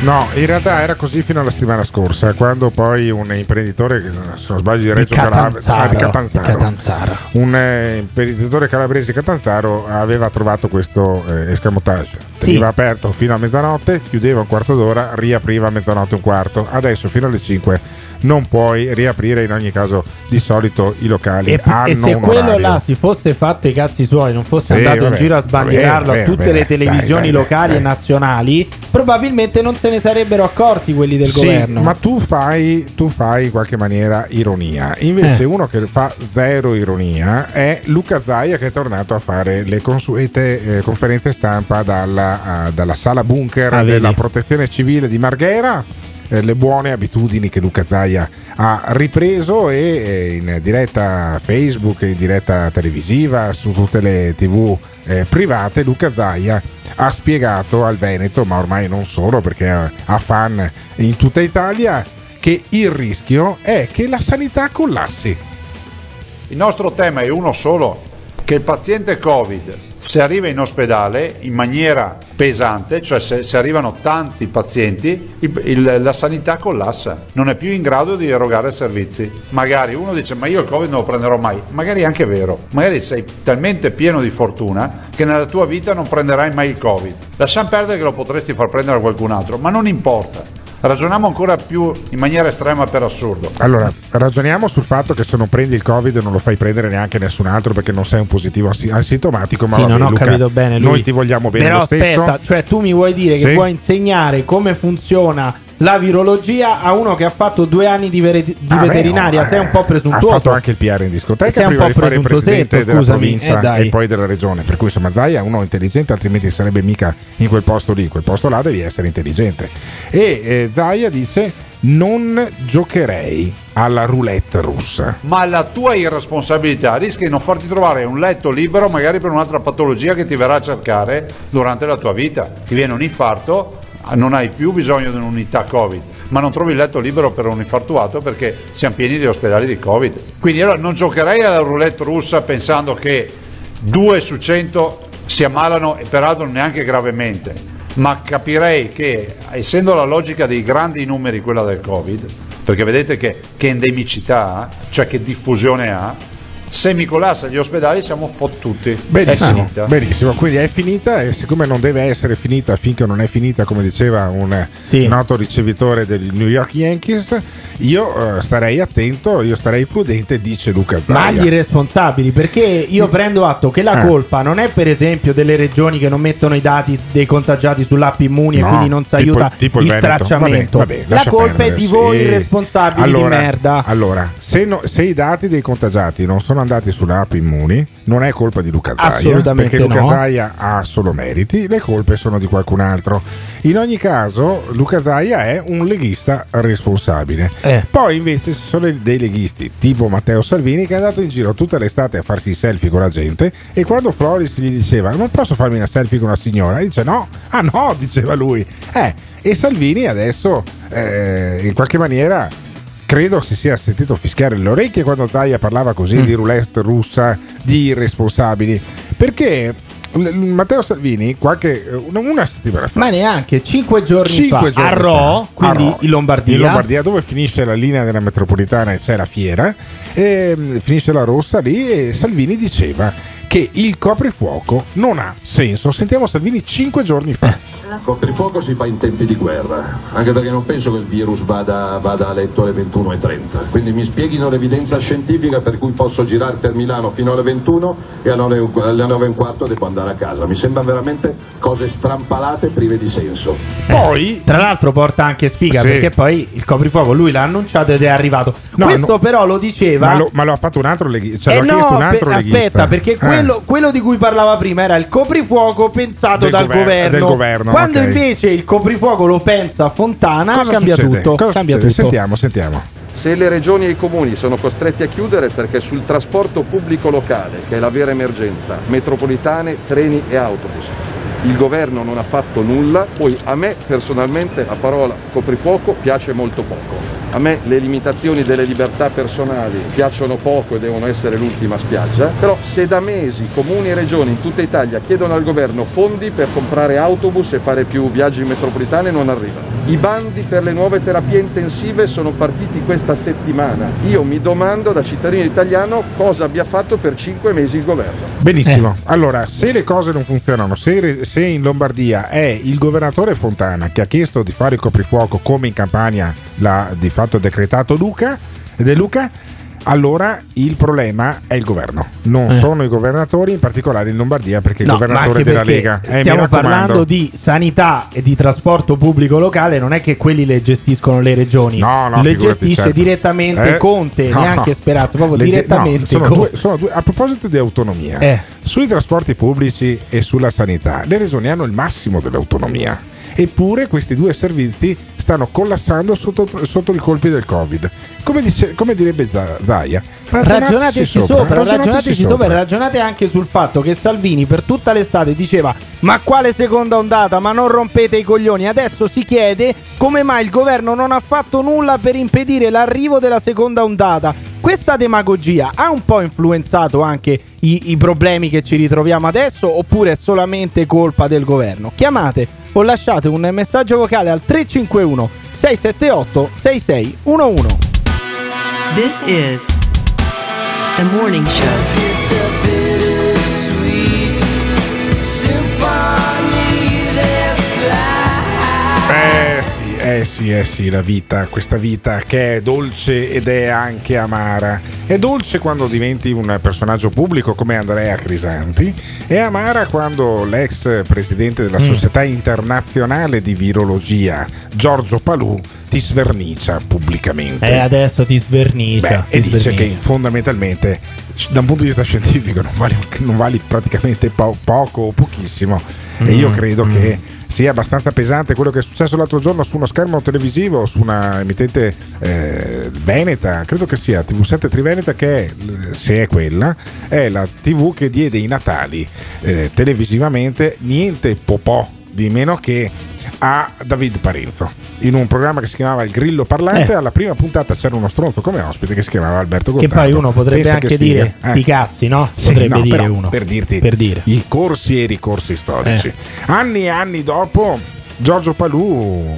No, in realtà era così fino alla settimana scorsa, quando poi un imprenditore, se non sbaglio di Reggio Calabria, di Catanzaro, Catanzaro. un imprenditore calabrese di Catanzaro aveva trovato questo eh, escamotage. Teniva sì. aperto fino a mezzanotte, chiudeva un quarto d'ora, riapriva a mezzanotte un quarto. Adesso fino alle cinque non puoi riaprire in ogni caso, di solito i locali e, hanno e se quello orario. Là si fosse fatto i cazzi suoi, non fosse eh, andato vabbè, in giro a sbandierarlo vabbè, a tutte vabbè, le televisioni dai, locali dai, e nazionali, probabilmente non se ne sarebbero accorti quelli del sì, governo. Ma tu fai tu fai in qualche maniera ironia. Invece eh. uno che fa zero ironia è Luca Zaia, che è tornato a fare le consuete eh, conferenze stampa dalla, uh, dalla sala bunker ah, della protezione civile di Marghera. Le buone abitudini che Luca Zaia ha ripreso, e in diretta Facebook, in diretta televisiva, su tutte le tv eh, private, Luca Zaia ha spiegato al Veneto, ma ormai non solo perché ha fan in tutta Italia, che il rischio è che la sanità collassi. Il nostro tema è uno solo, che il paziente Covid, se arriva in ospedale in maniera pesante, cioè se, se arrivano tanti pazienti, il, il, la sanità collassa, non è più in grado di erogare servizi. Magari uno dice: ma io il Covid non lo prenderò mai. Magari è anche vero, magari sei talmente pieno di fortuna che nella tua vita non prenderai mai il Covid. Lasciamo perdere che lo potresti far prendere a qualcun altro, ma non importa. Ragioniamo ancora più in maniera estrema per assurdo. Allora, ragioniamo sul fatto che se non prendi il Covid non lo fai prendere neanche nessun altro, perché non sei un positivo asintomatico. Ma sì, vabbè, non ho Luca, capito bene lui. Noi ti vogliamo bene. Però lo stesso. Aspetta, cioè tu mi vuoi dire sì? che puoi insegnare come funziona la virologia a uno che ha fatto due anni di, veri- di ah veterinaria. Beh, no, sei un po' presuntuoso. Ha fatto anche il P R in discoteca, sei prima un po' di fare presidente, scusami, della provincia eh e poi della regione. Per cui insomma Zaia è uno intelligente, altrimenti sarebbe mica in quel posto lì. Quel posto là devi essere intelligente. E eh, Zaia dice: non giocherei alla roulette russa. Ma la tua irresponsabilità rischia di non farti trovare un letto libero, magari per un'altra patologia che ti verrà a cercare durante la tua vita. Ti viene un infarto, non hai più bisogno di un'unità Covid, ma non trovi il letto libero per un infartuato perché siamo pieni di ospedali di Covid. Quindi io non giocherei alla roulette russa pensando che due su cento si ammalano e peraltro neanche gravemente. Ma capirei che, essendo la logica dei grandi numeri quella del Covid, perché vedete che, che endemicità ha, cioè che diffusione ha, se mi colasse gli ospedali siamo fottuti. Benissimo, benissimo, quindi è finita, e siccome non deve essere finita finché non è finita, come diceva un sì. noto ricevitore del New York Yankees, io eh, starei attento, io starei prudente, dice Luca Zaia. Ma gli responsabili, perché io prendo atto che la ah. colpa non è per esempio delle regioni che non mettono i dati dei contagiati sull'app Immuni, no, e quindi non si tipo, aiuta tipo il, il tracciamento. Vabbè, vabbè, la colpa perdere. è di voi sì. responsabili allora, di merda. Allora, se, no, se i dati dei contagiati non sono andati sulla app Immuni, non è colpa di Luca Zaia, assolutamente, perché Luca no. Zaia ha solo meriti, le colpe sono di qualcun altro. In ogni caso Luca Zaia è un leghista responsabile, eh. poi invece ci sono dei leghisti tipo Matteo Salvini, che è andato in giro tutta l'estate a farsi i selfie con la gente, e quando Floris gli diceva non posso farmi una selfie con una signora, e dice no, ah no, diceva lui, eh, e Salvini adesso eh, in qualche maniera credo si sia sentito fischiare le orecchie quando Zaia parlava così mm. di roulette russa, di irresponsabili, perché Matteo Salvini qualche una settimana fa, ma neanche cinque giorni cinque fa, giorni a Rho, quindi a Rho, in Lombardia, in Lombardia dove finisce la linea della metropolitana e c'è la fiera, e finisce la rossa lì, e Salvini diceva che il coprifuoco non ha senso. Sentiamo Salvini cinque giorni fa. Il coprifuoco si fa in tempi di guerra, anche perché non penso che il virus vada, vada a letto alle ventuno e trenta, quindi mi spieghino l'evidenza scientifica per cui posso girare per Milano fino alle ventuno e alle nove e un quarto devo andare a casa. Mi sembra veramente cose strampalate, prive di senso. Eh, poi tra l'altro porta anche sfiga, sì. perché poi il coprifuoco lui l'ha annunciato ed è arrivato. No, questo no, però lo diceva, ma lo, ma lo ha fatto un altro leghi- cioè eh l'ha no, chiesto un altro per, leghista. Aspetta, perché eh. quello, quello di cui parlava prima era il coprifuoco pensato del dal gover- governo, del governo. Quando okay. invece il coprifuoco lo pensa Fontana, cosa cambia succede? tutto. Cosa cambia tutto. Sentiamo, sentiamo. Se le regioni e i comuni sono costretti a chiudere perché sul trasporto pubblico locale, che è la vera emergenza, metropolitane, treni e autobus, il governo non ha fatto nulla, poi a me personalmente la parola coprifuoco piace molto poco. A me le limitazioni delle libertà personali piacciono poco e devono essere l'ultima spiaggia, però se da mesi comuni e regioni in tutta Italia chiedono al governo fondi per comprare autobus e fare più viaggi in metropolitane, non arrivano. I bandi per le nuove terapie intensive sono partiti questa settimana. Io mi domando da cittadino italiano cosa abbia fatto per cinque mesi il governo. Benissimo, eh. allora se le cose non funzionano, se, se in Lombardia è il governatore Fontana che ha chiesto di fare il coprifuoco, come in Campania l'ha di fatto decretato Luca De Luca, allora il problema è il governo, non eh. sono i governatori, in particolare in Lombardia, perché no, il governatore della Lega eh, stiamo parlando di sanità e di trasporto pubblico locale, non è che quelli le gestiscono le regioni, no, no, le gestisce certo. direttamente eh, Conte, no, neanche no. Speranza, proprio le, direttamente no, sono due, sono due. A proposito di autonomia eh. sui trasporti pubblici e sulla sanità le regioni hanno il massimo dell'autonomia, eppure questi due servizi stanno collassando sotto, sotto i colpi del Covid. Come, dice, come direbbe Zaia, ragionateci, ragionateci sopra, sopra ragionateci, ragionateci sopra. sopra, ragionate anche sul fatto che Salvini per tutta l'estate diceva ma quale seconda ondata, ma non rompete i coglioni, adesso si chiede come mai il governo non ha fatto nulla per impedire l'arrivo della seconda ondata. Questa demagogia ha un po' influenzato anche i, i problemi che ci ritroviamo adesso, oppure è solamente colpa del governo? Chiamate o lasciate un messaggio vocale al tre cinque uno sei sette otto sei sei uno uno. This is The Morning Show. It's a bittersweet symphony that flies. Eh sì, Eh sì, eh sì, la vita, questa vita che è dolce ed è anche amara. È dolce quando diventi un personaggio pubblico come Andrea Crisanti, è amara quando l'ex presidente della Società Internazionale di Virologia, Giorgio Palù, ti svernicia pubblicamente. E eh, adesso ti svernicia. Beh, ti e svernicia. Dice che fondamentalmente, da un punto di vista scientifico, non vali, non vali praticamente po- poco o pochissimo. Mm. E io credo mm. che sia abbastanza pesante quello che è successo l'altro giorno su uno schermo televisivo, su una emittente eh, veneta, credo che sia T V sette Triveneta, che è, se è quella, è la tivù che diede i natali eh, televisivamente, niente popò di meno che a David Parenzo, in un programma che si chiamava Il Grillo Parlante. Eh. Alla prima puntata c'era uno stronzo come ospite che si chiamava Alberto Gottardo. Che poi uno potrebbe Pensa anche dire sti eh. cazzi, no? Potrebbe sì, no, dire uno per dirti per dire. I corsi e i ricorsi storici. Eh. Anni e anni dopo, Giorgio Palù,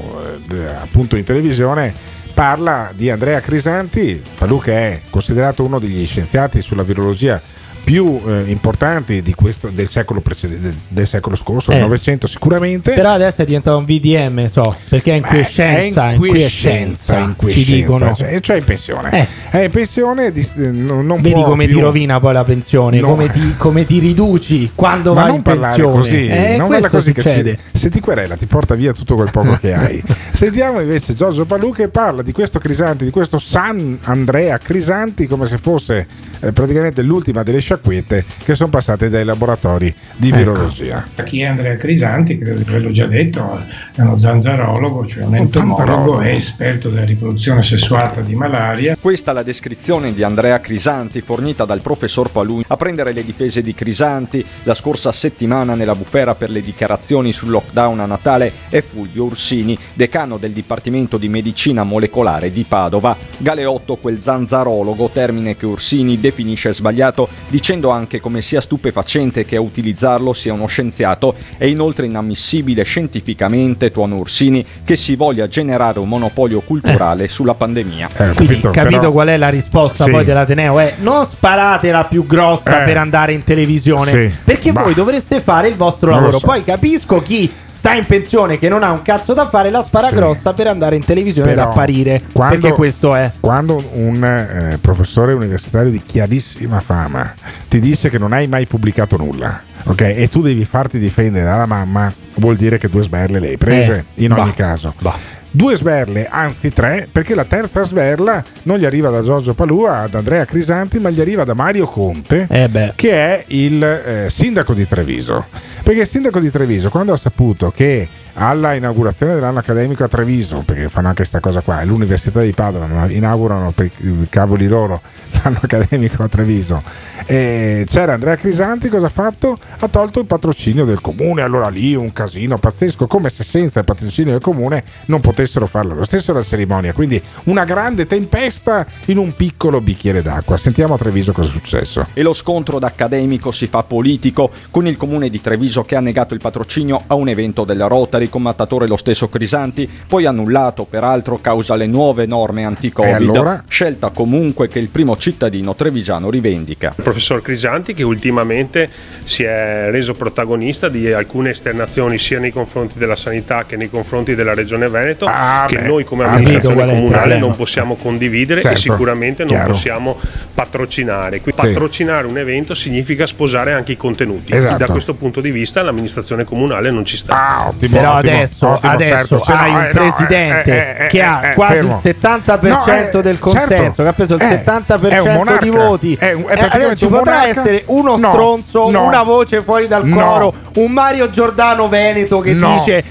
appunto in televisione, parla di Andrea Crisanti. Palù, che è considerato uno degli scienziati sulla virologia più eh, importanti di questo, del secolo precedente, del secolo scorso, del eh. Novecento sicuramente. Però adesso è diventato un V D M, so, perché è in quiescenza, in quiescenza, ci dicono. Cioè, cioè in pensione. Eh. È in pensione, di, non, non vedi come più. Ti rovina poi la pensione, no. come, ti, come ti riduci quando Ma vai non in parlare pensione. Così, eh, non parla così, succede. Che ci, se ti querela ti porta via tutto quel poco che hai. Sentiamo invece Giorgio Palù che parla di questo Crisanti, di questo San Andrea Crisanti, come se fosse eh, praticamente l'ultima delle scienze che sono passate dai laboratori di ecco. virologia. Chi è Andrea Crisanti, credo che l'ho già detto, è uno zanzarologo, cioè un, un entomologo e esperto della riproduzione sessuata di malaria. Questa è la descrizione di Andrea Crisanti fornita dal professor Palù a prendere le difese di Crisanti la scorsa settimana nella bufera per le dichiarazioni sul lockdown a Natale è Fulvio Ursini, decano del Dipartimento di Medicina Molecolare di Padova. Galeotto quel zanzarologo, termine che Ursini definisce sbagliato, dicendo anche come sia stupefacente che a utilizzarlo sia uno scienziato. È inoltre inammissibile scientificamente, tuono Ursini, che si voglia generare un monopolio culturale eh. sulla pandemia. Eh, Quindi capito, capito però... qual è la risposta sì. poi dell'Ateneo? È non sparate la più grossa eh. per andare in televisione, sì. perché bah. voi dovreste fare il vostro non lavoro. So. Poi capisco chi sta in pensione che non ha un cazzo da fare la spara sì. grossa per andare in televisione ed apparire, quando, perché questo è. Quando un eh, professore universitario di chiarissima fama ti dice che non hai mai pubblicato nulla, ok? E tu devi farti difendere dalla mamma, vuol dire che due sberle le hai prese eh, in ogni bah, caso bah. Due sberle, anzi tre, perché la terza sberla non gli arriva da Giorgio Palù ad Andrea Crisanti, ma gli arriva da Mario Conte, eh che è il eh, sindaco di Treviso. Perché il sindaco di Treviso, quando ha saputo che alla inaugurazione dell'anno accademico a Treviso, perché fanno anche questa cosa qua, l'Università di Padova inaugurano per i cavoli loro l'anno accademico a Treviso, e c'era Andrea Crisanti, cosa ha fatto? Ha tolto il patrocinio del comune. Allora lì un casino pazzesco, come se senza il patrocinio del comune non potessero farlo lo stesso la cerimonia. Quindi una grande tempesta in un piccolo bicchiere d'acqua. Sentiamo a Treviso cosa è successo. E lo scontro d'accademico si fa politico, con il comune di Treviso che ha negato il patrocinio a un evento della Rotary, commattatore lo stesso Crisanti, poi annullato peraltro causa le nuove norme anti-Covid, allora? Scelta comunque che il primo cittadino trevigiano rivendica. Il professor Crisanti, che ultimamente si è reso protagonista di alcune esternazioni sia nei confronti della sanità che nei confronti della Regione Veneto, ah, che beh, noi come amministrazione amico, comunale non possiamo condividere, certo, e sicuramente non chiaro. possiamo patrocinare. Quindi sì. Patrocinare un evento significa sposare anche i contenuti, esatto. E da questo punto di vista l'amministrazione comunale non ci sta. Ah, ottimo. Però Ottimo, adesso, ottimo, adesso certo, hai no, un presidente no, eh, eh, eh, che ha eh, quasi fermo. il settanta per cento no, eh, del consenso, certo, che ha preso il eh, settantapper cento di voti. È un, è eh, ci un potrà essere uno no, stronzo, no, una voce fuori dal no. coro, un Mario Giordano veneto che no. dice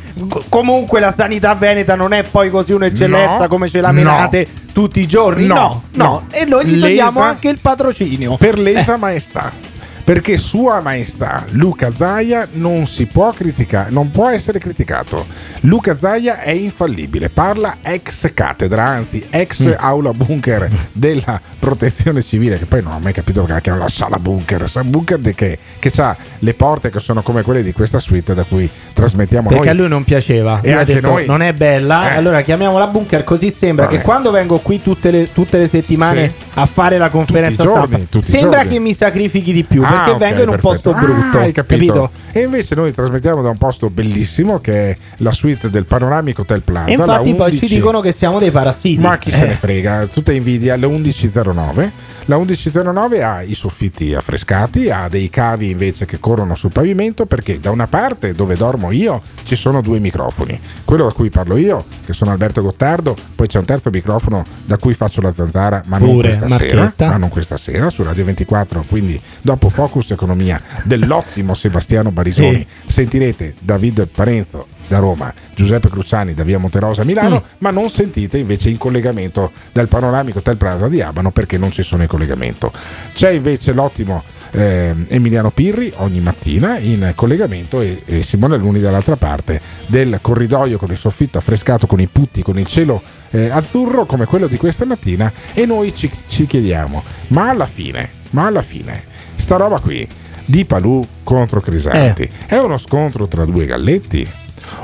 comunque la sanità veneta non è poi così un'eccellenza no, come ce la menate no. tutti i giorni. No, no, no. no. E noi gli togliamo lesa, anche il patrocinio. Per lesa eh. maestà. Perché Sua Maestà Luca Zaia non si può criticare, non può essere criticato. Luca Zaia è infallibile, parla ex cattedra, anzi ex mm. aula bunker della protezione civile, che poi non ho mai capito perché non la sala bunker, sala bunker di che, che ha le porte che sono come quelle di questa suite da cui trasmettiamo perché noi. Perché a lui non piaceva, e lui anche ha detto noi. Non è bella, eh. allora chiamiamola bunker, così sembra Vabbè. che quando vengo qui tutte le, tutte le settimane sì. a fare la conferenza tutti i giorni, stampa, tutti sembra i giorni. che mi sacrifichi di più. Ah, perché ah, vengo okay, in un perfetto. posto brutto. Ah, hai capito. capito? E invece noi trasmettiamo da un posto bellissimo che è la suite del Panoramico Hotel Plaza. E infatti poi undici... ci dicono che siamo dei parassiti. Ma chi eh. se ne frega, tutta invidia. La undici zero nove, la undici zero nove ha i soffitti affrescati, ha dei cavi invece che corrono sul pavimento, perché da una parte dove dormo io ci sono due microfoni, quello da cui parlo io che sono Alberto Gottardo, poi c'è un terzo microfono da cui faccio la zanzara, ma non Pure, questa marchetta. sera, ma non questa sera su Radio ventiquattro, quindi dopo Focus Economia dell'ottimo Sebastiano Barisoni sì. sentirete David Parenzo da Roma, Giuseppe Cruciani da via Monterosa a Milano, mm. ma non sentite invece in collegamento dal Panoramico Hotel Plaza di Abano perché non ci sono in collegamento. C'è invece l'ottimo eh, Emiliano Pirri ogni mattina in collegamento e, e Simone Alunni dall'altra parte del corridoio con il soffitto affrescato, con i putti, con il cielo eh, azzurro come quello di questa mattina. E noi ci, ci chiediamo, ma alla fine, ma alla fine, sta roba qui di Palù contro Crisanti eh. è uno scontro tra due galletti?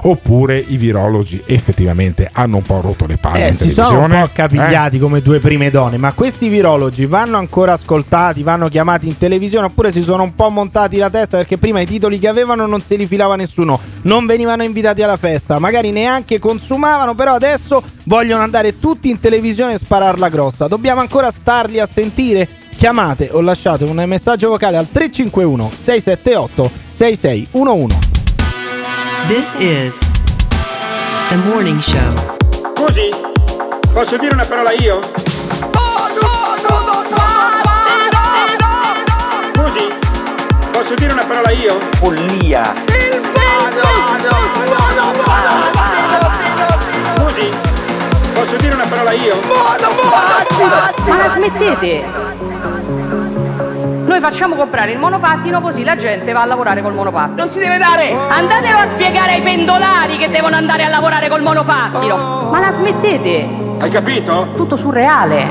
Oppure i virologi effettivamente hanno un po' rotto le palle eh, in televisione, si sono un po' capigliati eh? come due prime donne. Ma questi virologi vanno ancora ascoltati, vanno chiamati in televisione, oppure si sono un po' montati la testa perché prima i titoli che avevano non se li filava nessuno, non venivano invitati alla festa, magari neanche consumavano, però adesso vogliono andare tutti in televisione e spararla grossa. Dobbiamo ancora starli a sentire? Chiamate o lasciate un messaggio vocale al tre cinque uno sei sette otto sei sei uno uno. This is The Morning Show. Scusi, posso dire una parola io? No, no, no, no, no, no, no, no. Scusi, posso dire una parola io? Follia. Il vento. Scusi, posso dire una parola io? Ma la smettete? Noi facciamo comprare il monopattino così la gente va a lavorare col monopattino. Non si deve dare! Andatelo a spiegare ai pendolari che devono andare a lavorare col monopattino. Oh. Ma la smettete! Hai capito? Tutto surreale.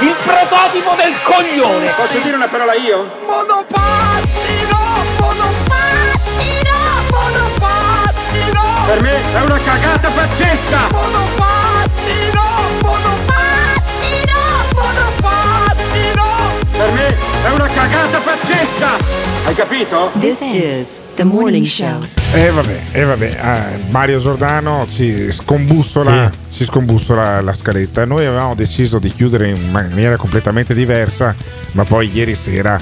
Il prototipo del coglione! Posso dire una parola io? Monopattino! Per me è una cagata pazzesca! Monopattino, monopattino, monopattino! Per me è una cagata pazzesca! Hai capito? This is The Morning Show. E eh, vabbè, e eh, vabbè, eh, Mario Giordano ci scombussola. Sì. Si scombussola la scaletta. Noi avevamo deciso di chiudere in maniera completamente diversa, ma poi ieri sera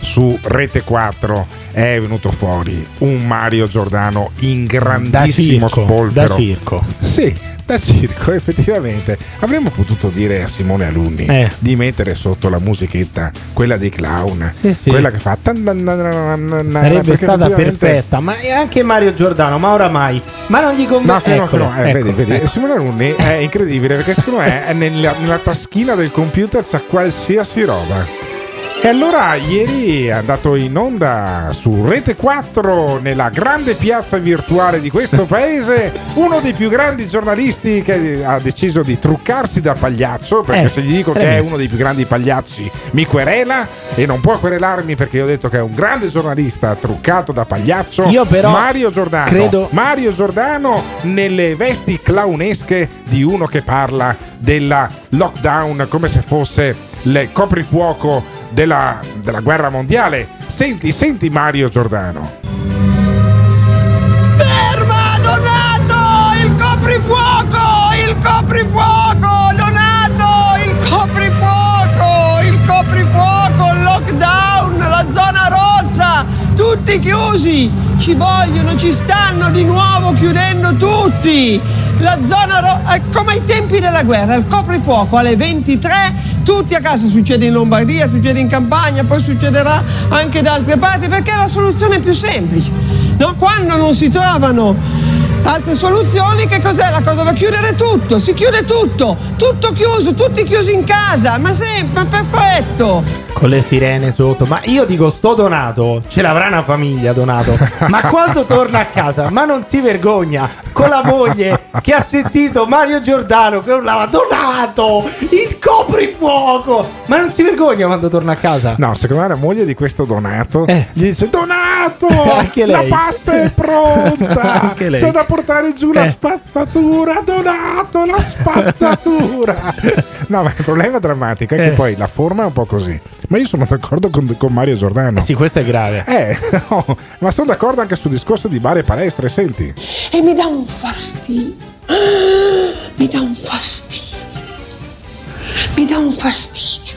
su Rete quattro è venuto fuori un Mario Giordano in grandissimo spolvero. Da circo. Sì, da circo, effettivamente. Avremmo potuto dire a Simone Alunni eh. di mettere sotto la musichetta, quella dei clown, sì, sì. quella che fa... Sarebbe stata perfetta, ma anche Mario Giordano, ma oramai. Ma non gli conviene... No, no, eccolo, no, eh, eccolo, vedi, vedi. Simone Alunni è incredibile, perché secondo me è nella, nella taschina del computer c'ha qualsiasi roba. E allora ieri è andato in onda su Rete quattro, nella grande piazza virtuale di questo paese, uno dei più grandi giornalisti che ha deciso di truccarsi da pagliaccio, perché eh, se gli dico eh, che è uno dei più grandi pagliacci mi querela e non può querelarmi perché io ho detto che è un grande giornalista truccato da pagliaccio. Io però Mario Giordano, credo... Mario Giordano nelle vesti clownesche di uno che parla della lockdown come se fosse il coprifuoco Della, della guerra mondiale. Senti, senti Mario Giordano. Ferma Donato, il coprifuoco, il coprifuoco, Donato, il coprifuoco, il coprifuoco, il lockdown, la zona rossa, tutti chiusi, ci vogliono, ci stanno di nuovo chiudendo tutti. La zona rossa, come ai tempi della guerra, il coprifuoco alle ventitré. Tutti a casa, succede in Lombardia, succede in Campania, poi succederà anche da altre parti, perché è la soluzione più semplice. No? Quando non si trovano altre soluzioni, che cos'è? La cosa va a chiudere tutto, si chiude tutto, tutto chiuso, tutti chiusi in casa, ma sempre perfetto. con le sirene sotto. Ma io dico, sto Donato ce l'avrà una famiglia, Donato, ma quando torna a casa, ma non si vergogna, con la moglie che ha sentito Mario Giordano che urlava Donato il coprifuoco, ma non si vergogna quando torna a casa? No, secondo me la moglie di questo Donato eh. gli dice Donato anche lei, la pasta è pronta anche lei, c'è da portare giù eh. la spazzatura, Donato la spazzatura. No, ma il problema drammatico è che eh. poi la forma è un po' così. Ma io sono d'accordo con, con Mario Giordano. Sì, questo è grave. Eh, no, ma sono d'accordo anche sul discorso di bar e palestre, senti. E mi dà un fastidio. Mi dà un fastidio. Mi dà un fastidio.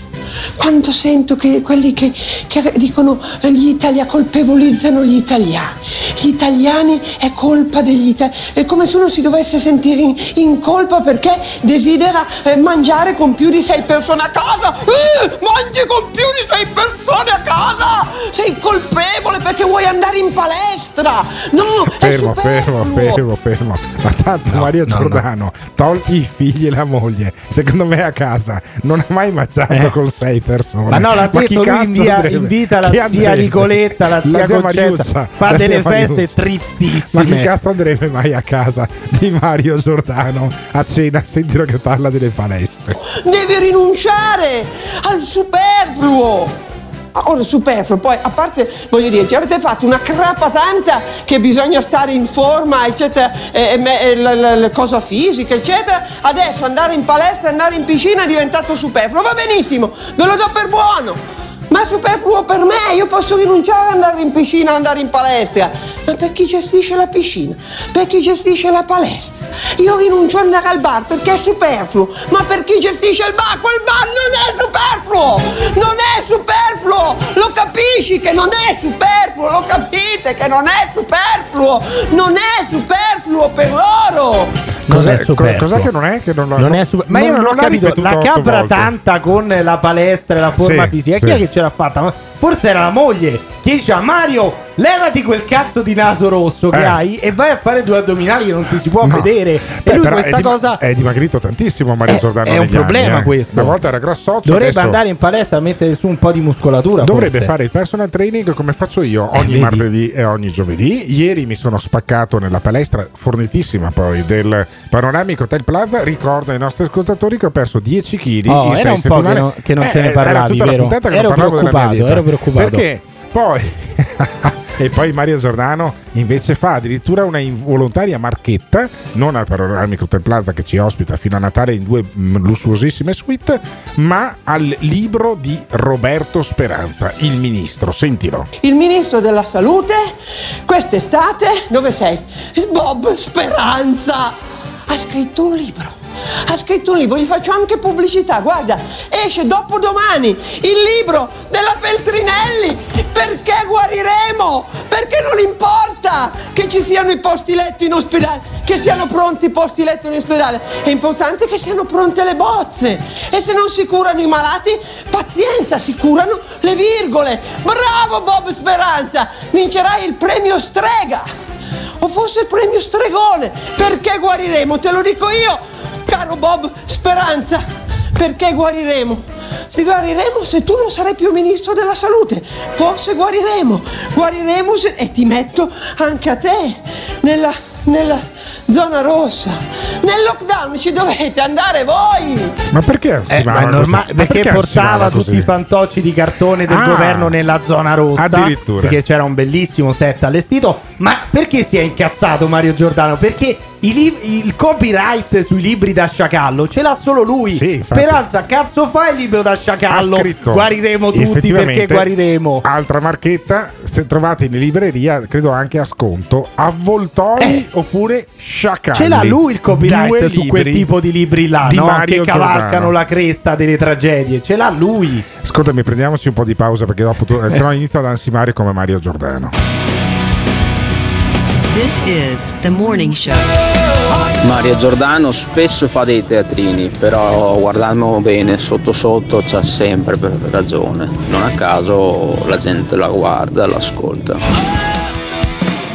Quando sento che quelli che, che dicono gli italiani colpevolizzano gli italiani. Gli italiani è colpa degli italiani. È come se uno si dovesse sentire in, in colpa perché desidera eh, mangiare con più di sei persone a casa. Eh, mangi con più di sei persone a casa! Sei colpevole perché vuoi andare in palestra! No, fermo, è fermo, fermo, fermo. Ma tanto no, Mario no, Giordano, no. tolti i figli e la moglie, secondo me a casa non ha mai mangiato eh. con sei persone. Ma no, l'ha ma detto lui, invia, invita la zia, zia Nicoletta, la zia, zia Concetta, fa la delle feste tristissime. Ma che cazzo andrebbe mai a casa di Mario Giordano a cena a sentire che parla delle palestre? Deve rinunciare al superfluo. Ora superfluo, poi a parte voglio dirci, avete fatto una crappa tanta che bisogna stare in forma, eccetera, e, e, e, la, la, la cosa fisica, eccetera. Adesso andare in palestra, andare in piscina è diventato superfluo. Va benissimo, ve lo do per buono. Ma è superfluo per me, io posso rinunciare ad andare in piscina, andare in palestra. Ma per chi gestisce la piscina, per chi gestisce la palestra, io rinuncio ad andare al bar perché è superfluo. Ma per chi gestisce il bar, quel bar non è superfluo, non è superfluo. Lo capisci che non è superfluo, lo capite che non è superfluo, non è superfluo per loro. Cos'è, cos'è, cos'è che non è? Che non, non è super... Ma io non, non ho capito, la capra tanta con la palestra e la forma sì, fisica, sì. Chi è che ce l'ha fatta? Forse era la moglie che diceva Mario, levati quel cazzo di naso rosso che eh. hai e vai a fare due addominali che non ti si può no. vedere. Beh, e lui questa è cosa è dimagrito tantissimo Mario Giordano. È un problema anni, eh. questo. Una volta era grosso. Dovrebbe adesso... andare in palestra a mettere su un po' di muscolatura. Dovrebbe forse. fare il personal training come faccio io ogni eh, martedì e ogni giovedì. Ieri mi sono spaccato nella palestra fornitissima poi del Panoramico Hotel Plaza. Ricordo ai nostri ascoltatori che ho perso dieci chili oh, in sei un settimane. Era un po' che non, che non eh, se ne parlavi, vero? Ero preoccupato, ero preoccupato. Perché poi... E poi Mario Giordano invece fa addirittura una involontaria marchetta, non al Panoramico Hotel Plaza che ci ospita fino a Natale in due lussuosissime suite, ma al libro di Roberto Speranza, il ministro. Sentilo. Il ministro della salute quest'estate, dove sei? Bob Speranza ha scritto un libro. Ha scritto un libro, gli faccio anche pubblicità, guarda, esce dopo domani il libro della Feltrinelli, perché guariremo, perché non importa che ci siano i posti letto in ospedale, che siano pronti i posti letto in ospedale, è importante che siano pronte le bozze e se non si curano i malati, pazienza, si curano le virgole. Bravo Bob Speranza, vincerai il premio Strega o forse il premio Stregone, perché guariremo, te lo dico io. Caro Bob Speranza, perché guariremo? Se guariremo se tu non sarai più ministro della salute, forse guariremo, guariremo se... e ti metto anche a te nella, nella zona rossa. Nel lockdown ci dovete andare voi! Ma perché? Eh, ma norma- perché, perché portava tutti i fantocci di cartone del ah, governo nella zona rossa? Addirittura. Perché c'era un bellissimo set allestito. Ma perché si è incazzato Mario Giordano? Perché I lib- il copyright sui libri da sciacallo ce l'ha solo lui. Sì, Speranza, cazzo fa il libro da sciacallo. Guariremo tutti perché guariremo. Altra marchetta, se trovate in libreria, credo anche a sconto, avvoltoi eh. oppure sciacalli. Ce l'ha lui il copyright due su quel tipo di libri là, di no? Mario che cavalcano Giordano. La cresta delle tragedie. Ce l'ha lui. Ascoltami, prendiamoci un po' di pausa perché dopo tu- eh. sennò inizio ad ansimare come Mario Giordano. This is the morning show. Mario Giordano spesso fa dei teatrini, però guardando bene sotto sotto c'ha sempre ragione. Non a caso la gente la guarda, l'ascolta.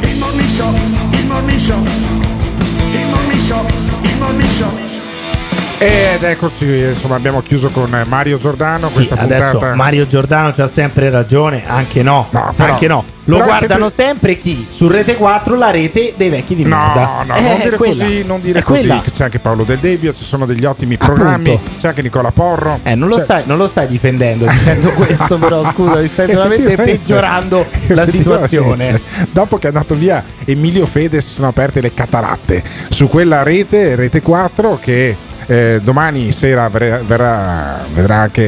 Il morning show, il morning show, il morning show, il morning show. Ed eccoci, insomma, abbiamo chiuso con Mario Giordano questa sì, puntata. Adesso Mario Giordano c'ha sempre ragione, anche no, no però, anche no. Lo guardano sempre... sempre chi? Su Rete quattro, la rete dei vecchi di merda. No, no, eh, non dire quella. così, non dire è così. Quella. C'è anche Paolo Del Debbio, ci sono degli ottimi programmi, appunto. C'è anche Nicola Porro. Eh, non lo stai, non lo stai difendendo, dicendo questo, però scusa, mi stai solamente peggiorando la situazione. Dopo che è andato via Emilio Fede si sono aperte le cataratte su quella rete, Rete quattro, che Eh, domani sera verrà, verrà, vedrà anche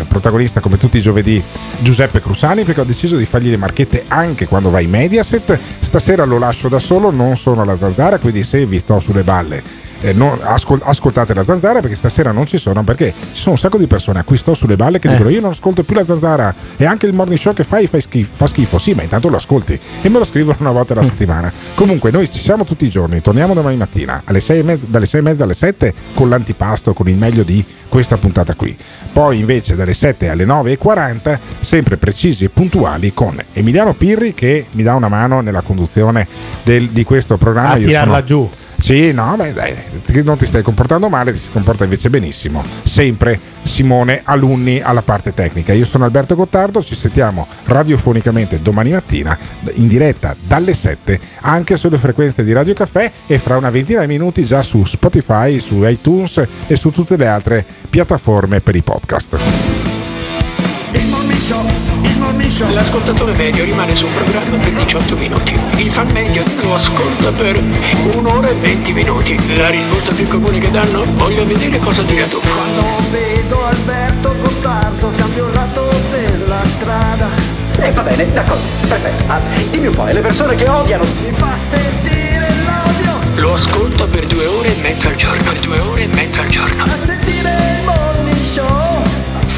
eh, protagonista come tutti i giovedì Giuseppe Cruciani, perché ho deciso di fargli le marchette anche quando va in Mediaset. Stasera lo lascio da solo, non sono alla Zanzara, quindi se vi sto sulle balle eh, non, ascol- ascoltate la Zanzara, perché stasera non ci sono, perché ci sono un sacco di persone a cui sto sulle balle che eh. dicono io non ascolto più la Zanzara e anche il morning show che fai fa schifo, fa schifo. Sì, ma intanto lo ascolti e me lo scrivono una volta alla settimana. Comunque noi ci siamo tutti i giorni, torniamo domani mattina alle sei e mezza, dalle sei e mezza alle sette con la antipasto, con il meglio di questa puntata qui, poi invece dalle sette alle nove e quaranta sempre precisi e puntuali con Emiliano Pirri che mi dà una mano nella conduzione del, di questo programma. A Io tirarla sono... giù sì, no, beh, dai, non ti stai comportando male, ti si comporta invece benissimo sempre Simone Alunni alla parte tecnica. Io sono Alberto Gottardo, ci sentiamo radiofonicamente domani mattina in diretta dalle sette anche sulle frequenze di Radio Caffè e fra una ventina di minuti già su Spotify, su iTunes e su tutte le altre piattaforme per i podcast. Il morning show, il morning show. L'ascoltatore medio rimane sul programma per diciotto minuti. Il fan medio lo ascolta per un'ora e venti minuti. La risposta più comune che danno? Voglio vedere cosa dirà tu. Quando vedo Alberto Gottardo cambio il lato della strada. E eh, va bene, d'accordo, perfetto. Ah, dimmi un po', le persone che odiano mi fa sentire l'odio. Lo ascolto per due ore e mezza al giorno. Per due ore e mezza al giorno. A sentire il morning show.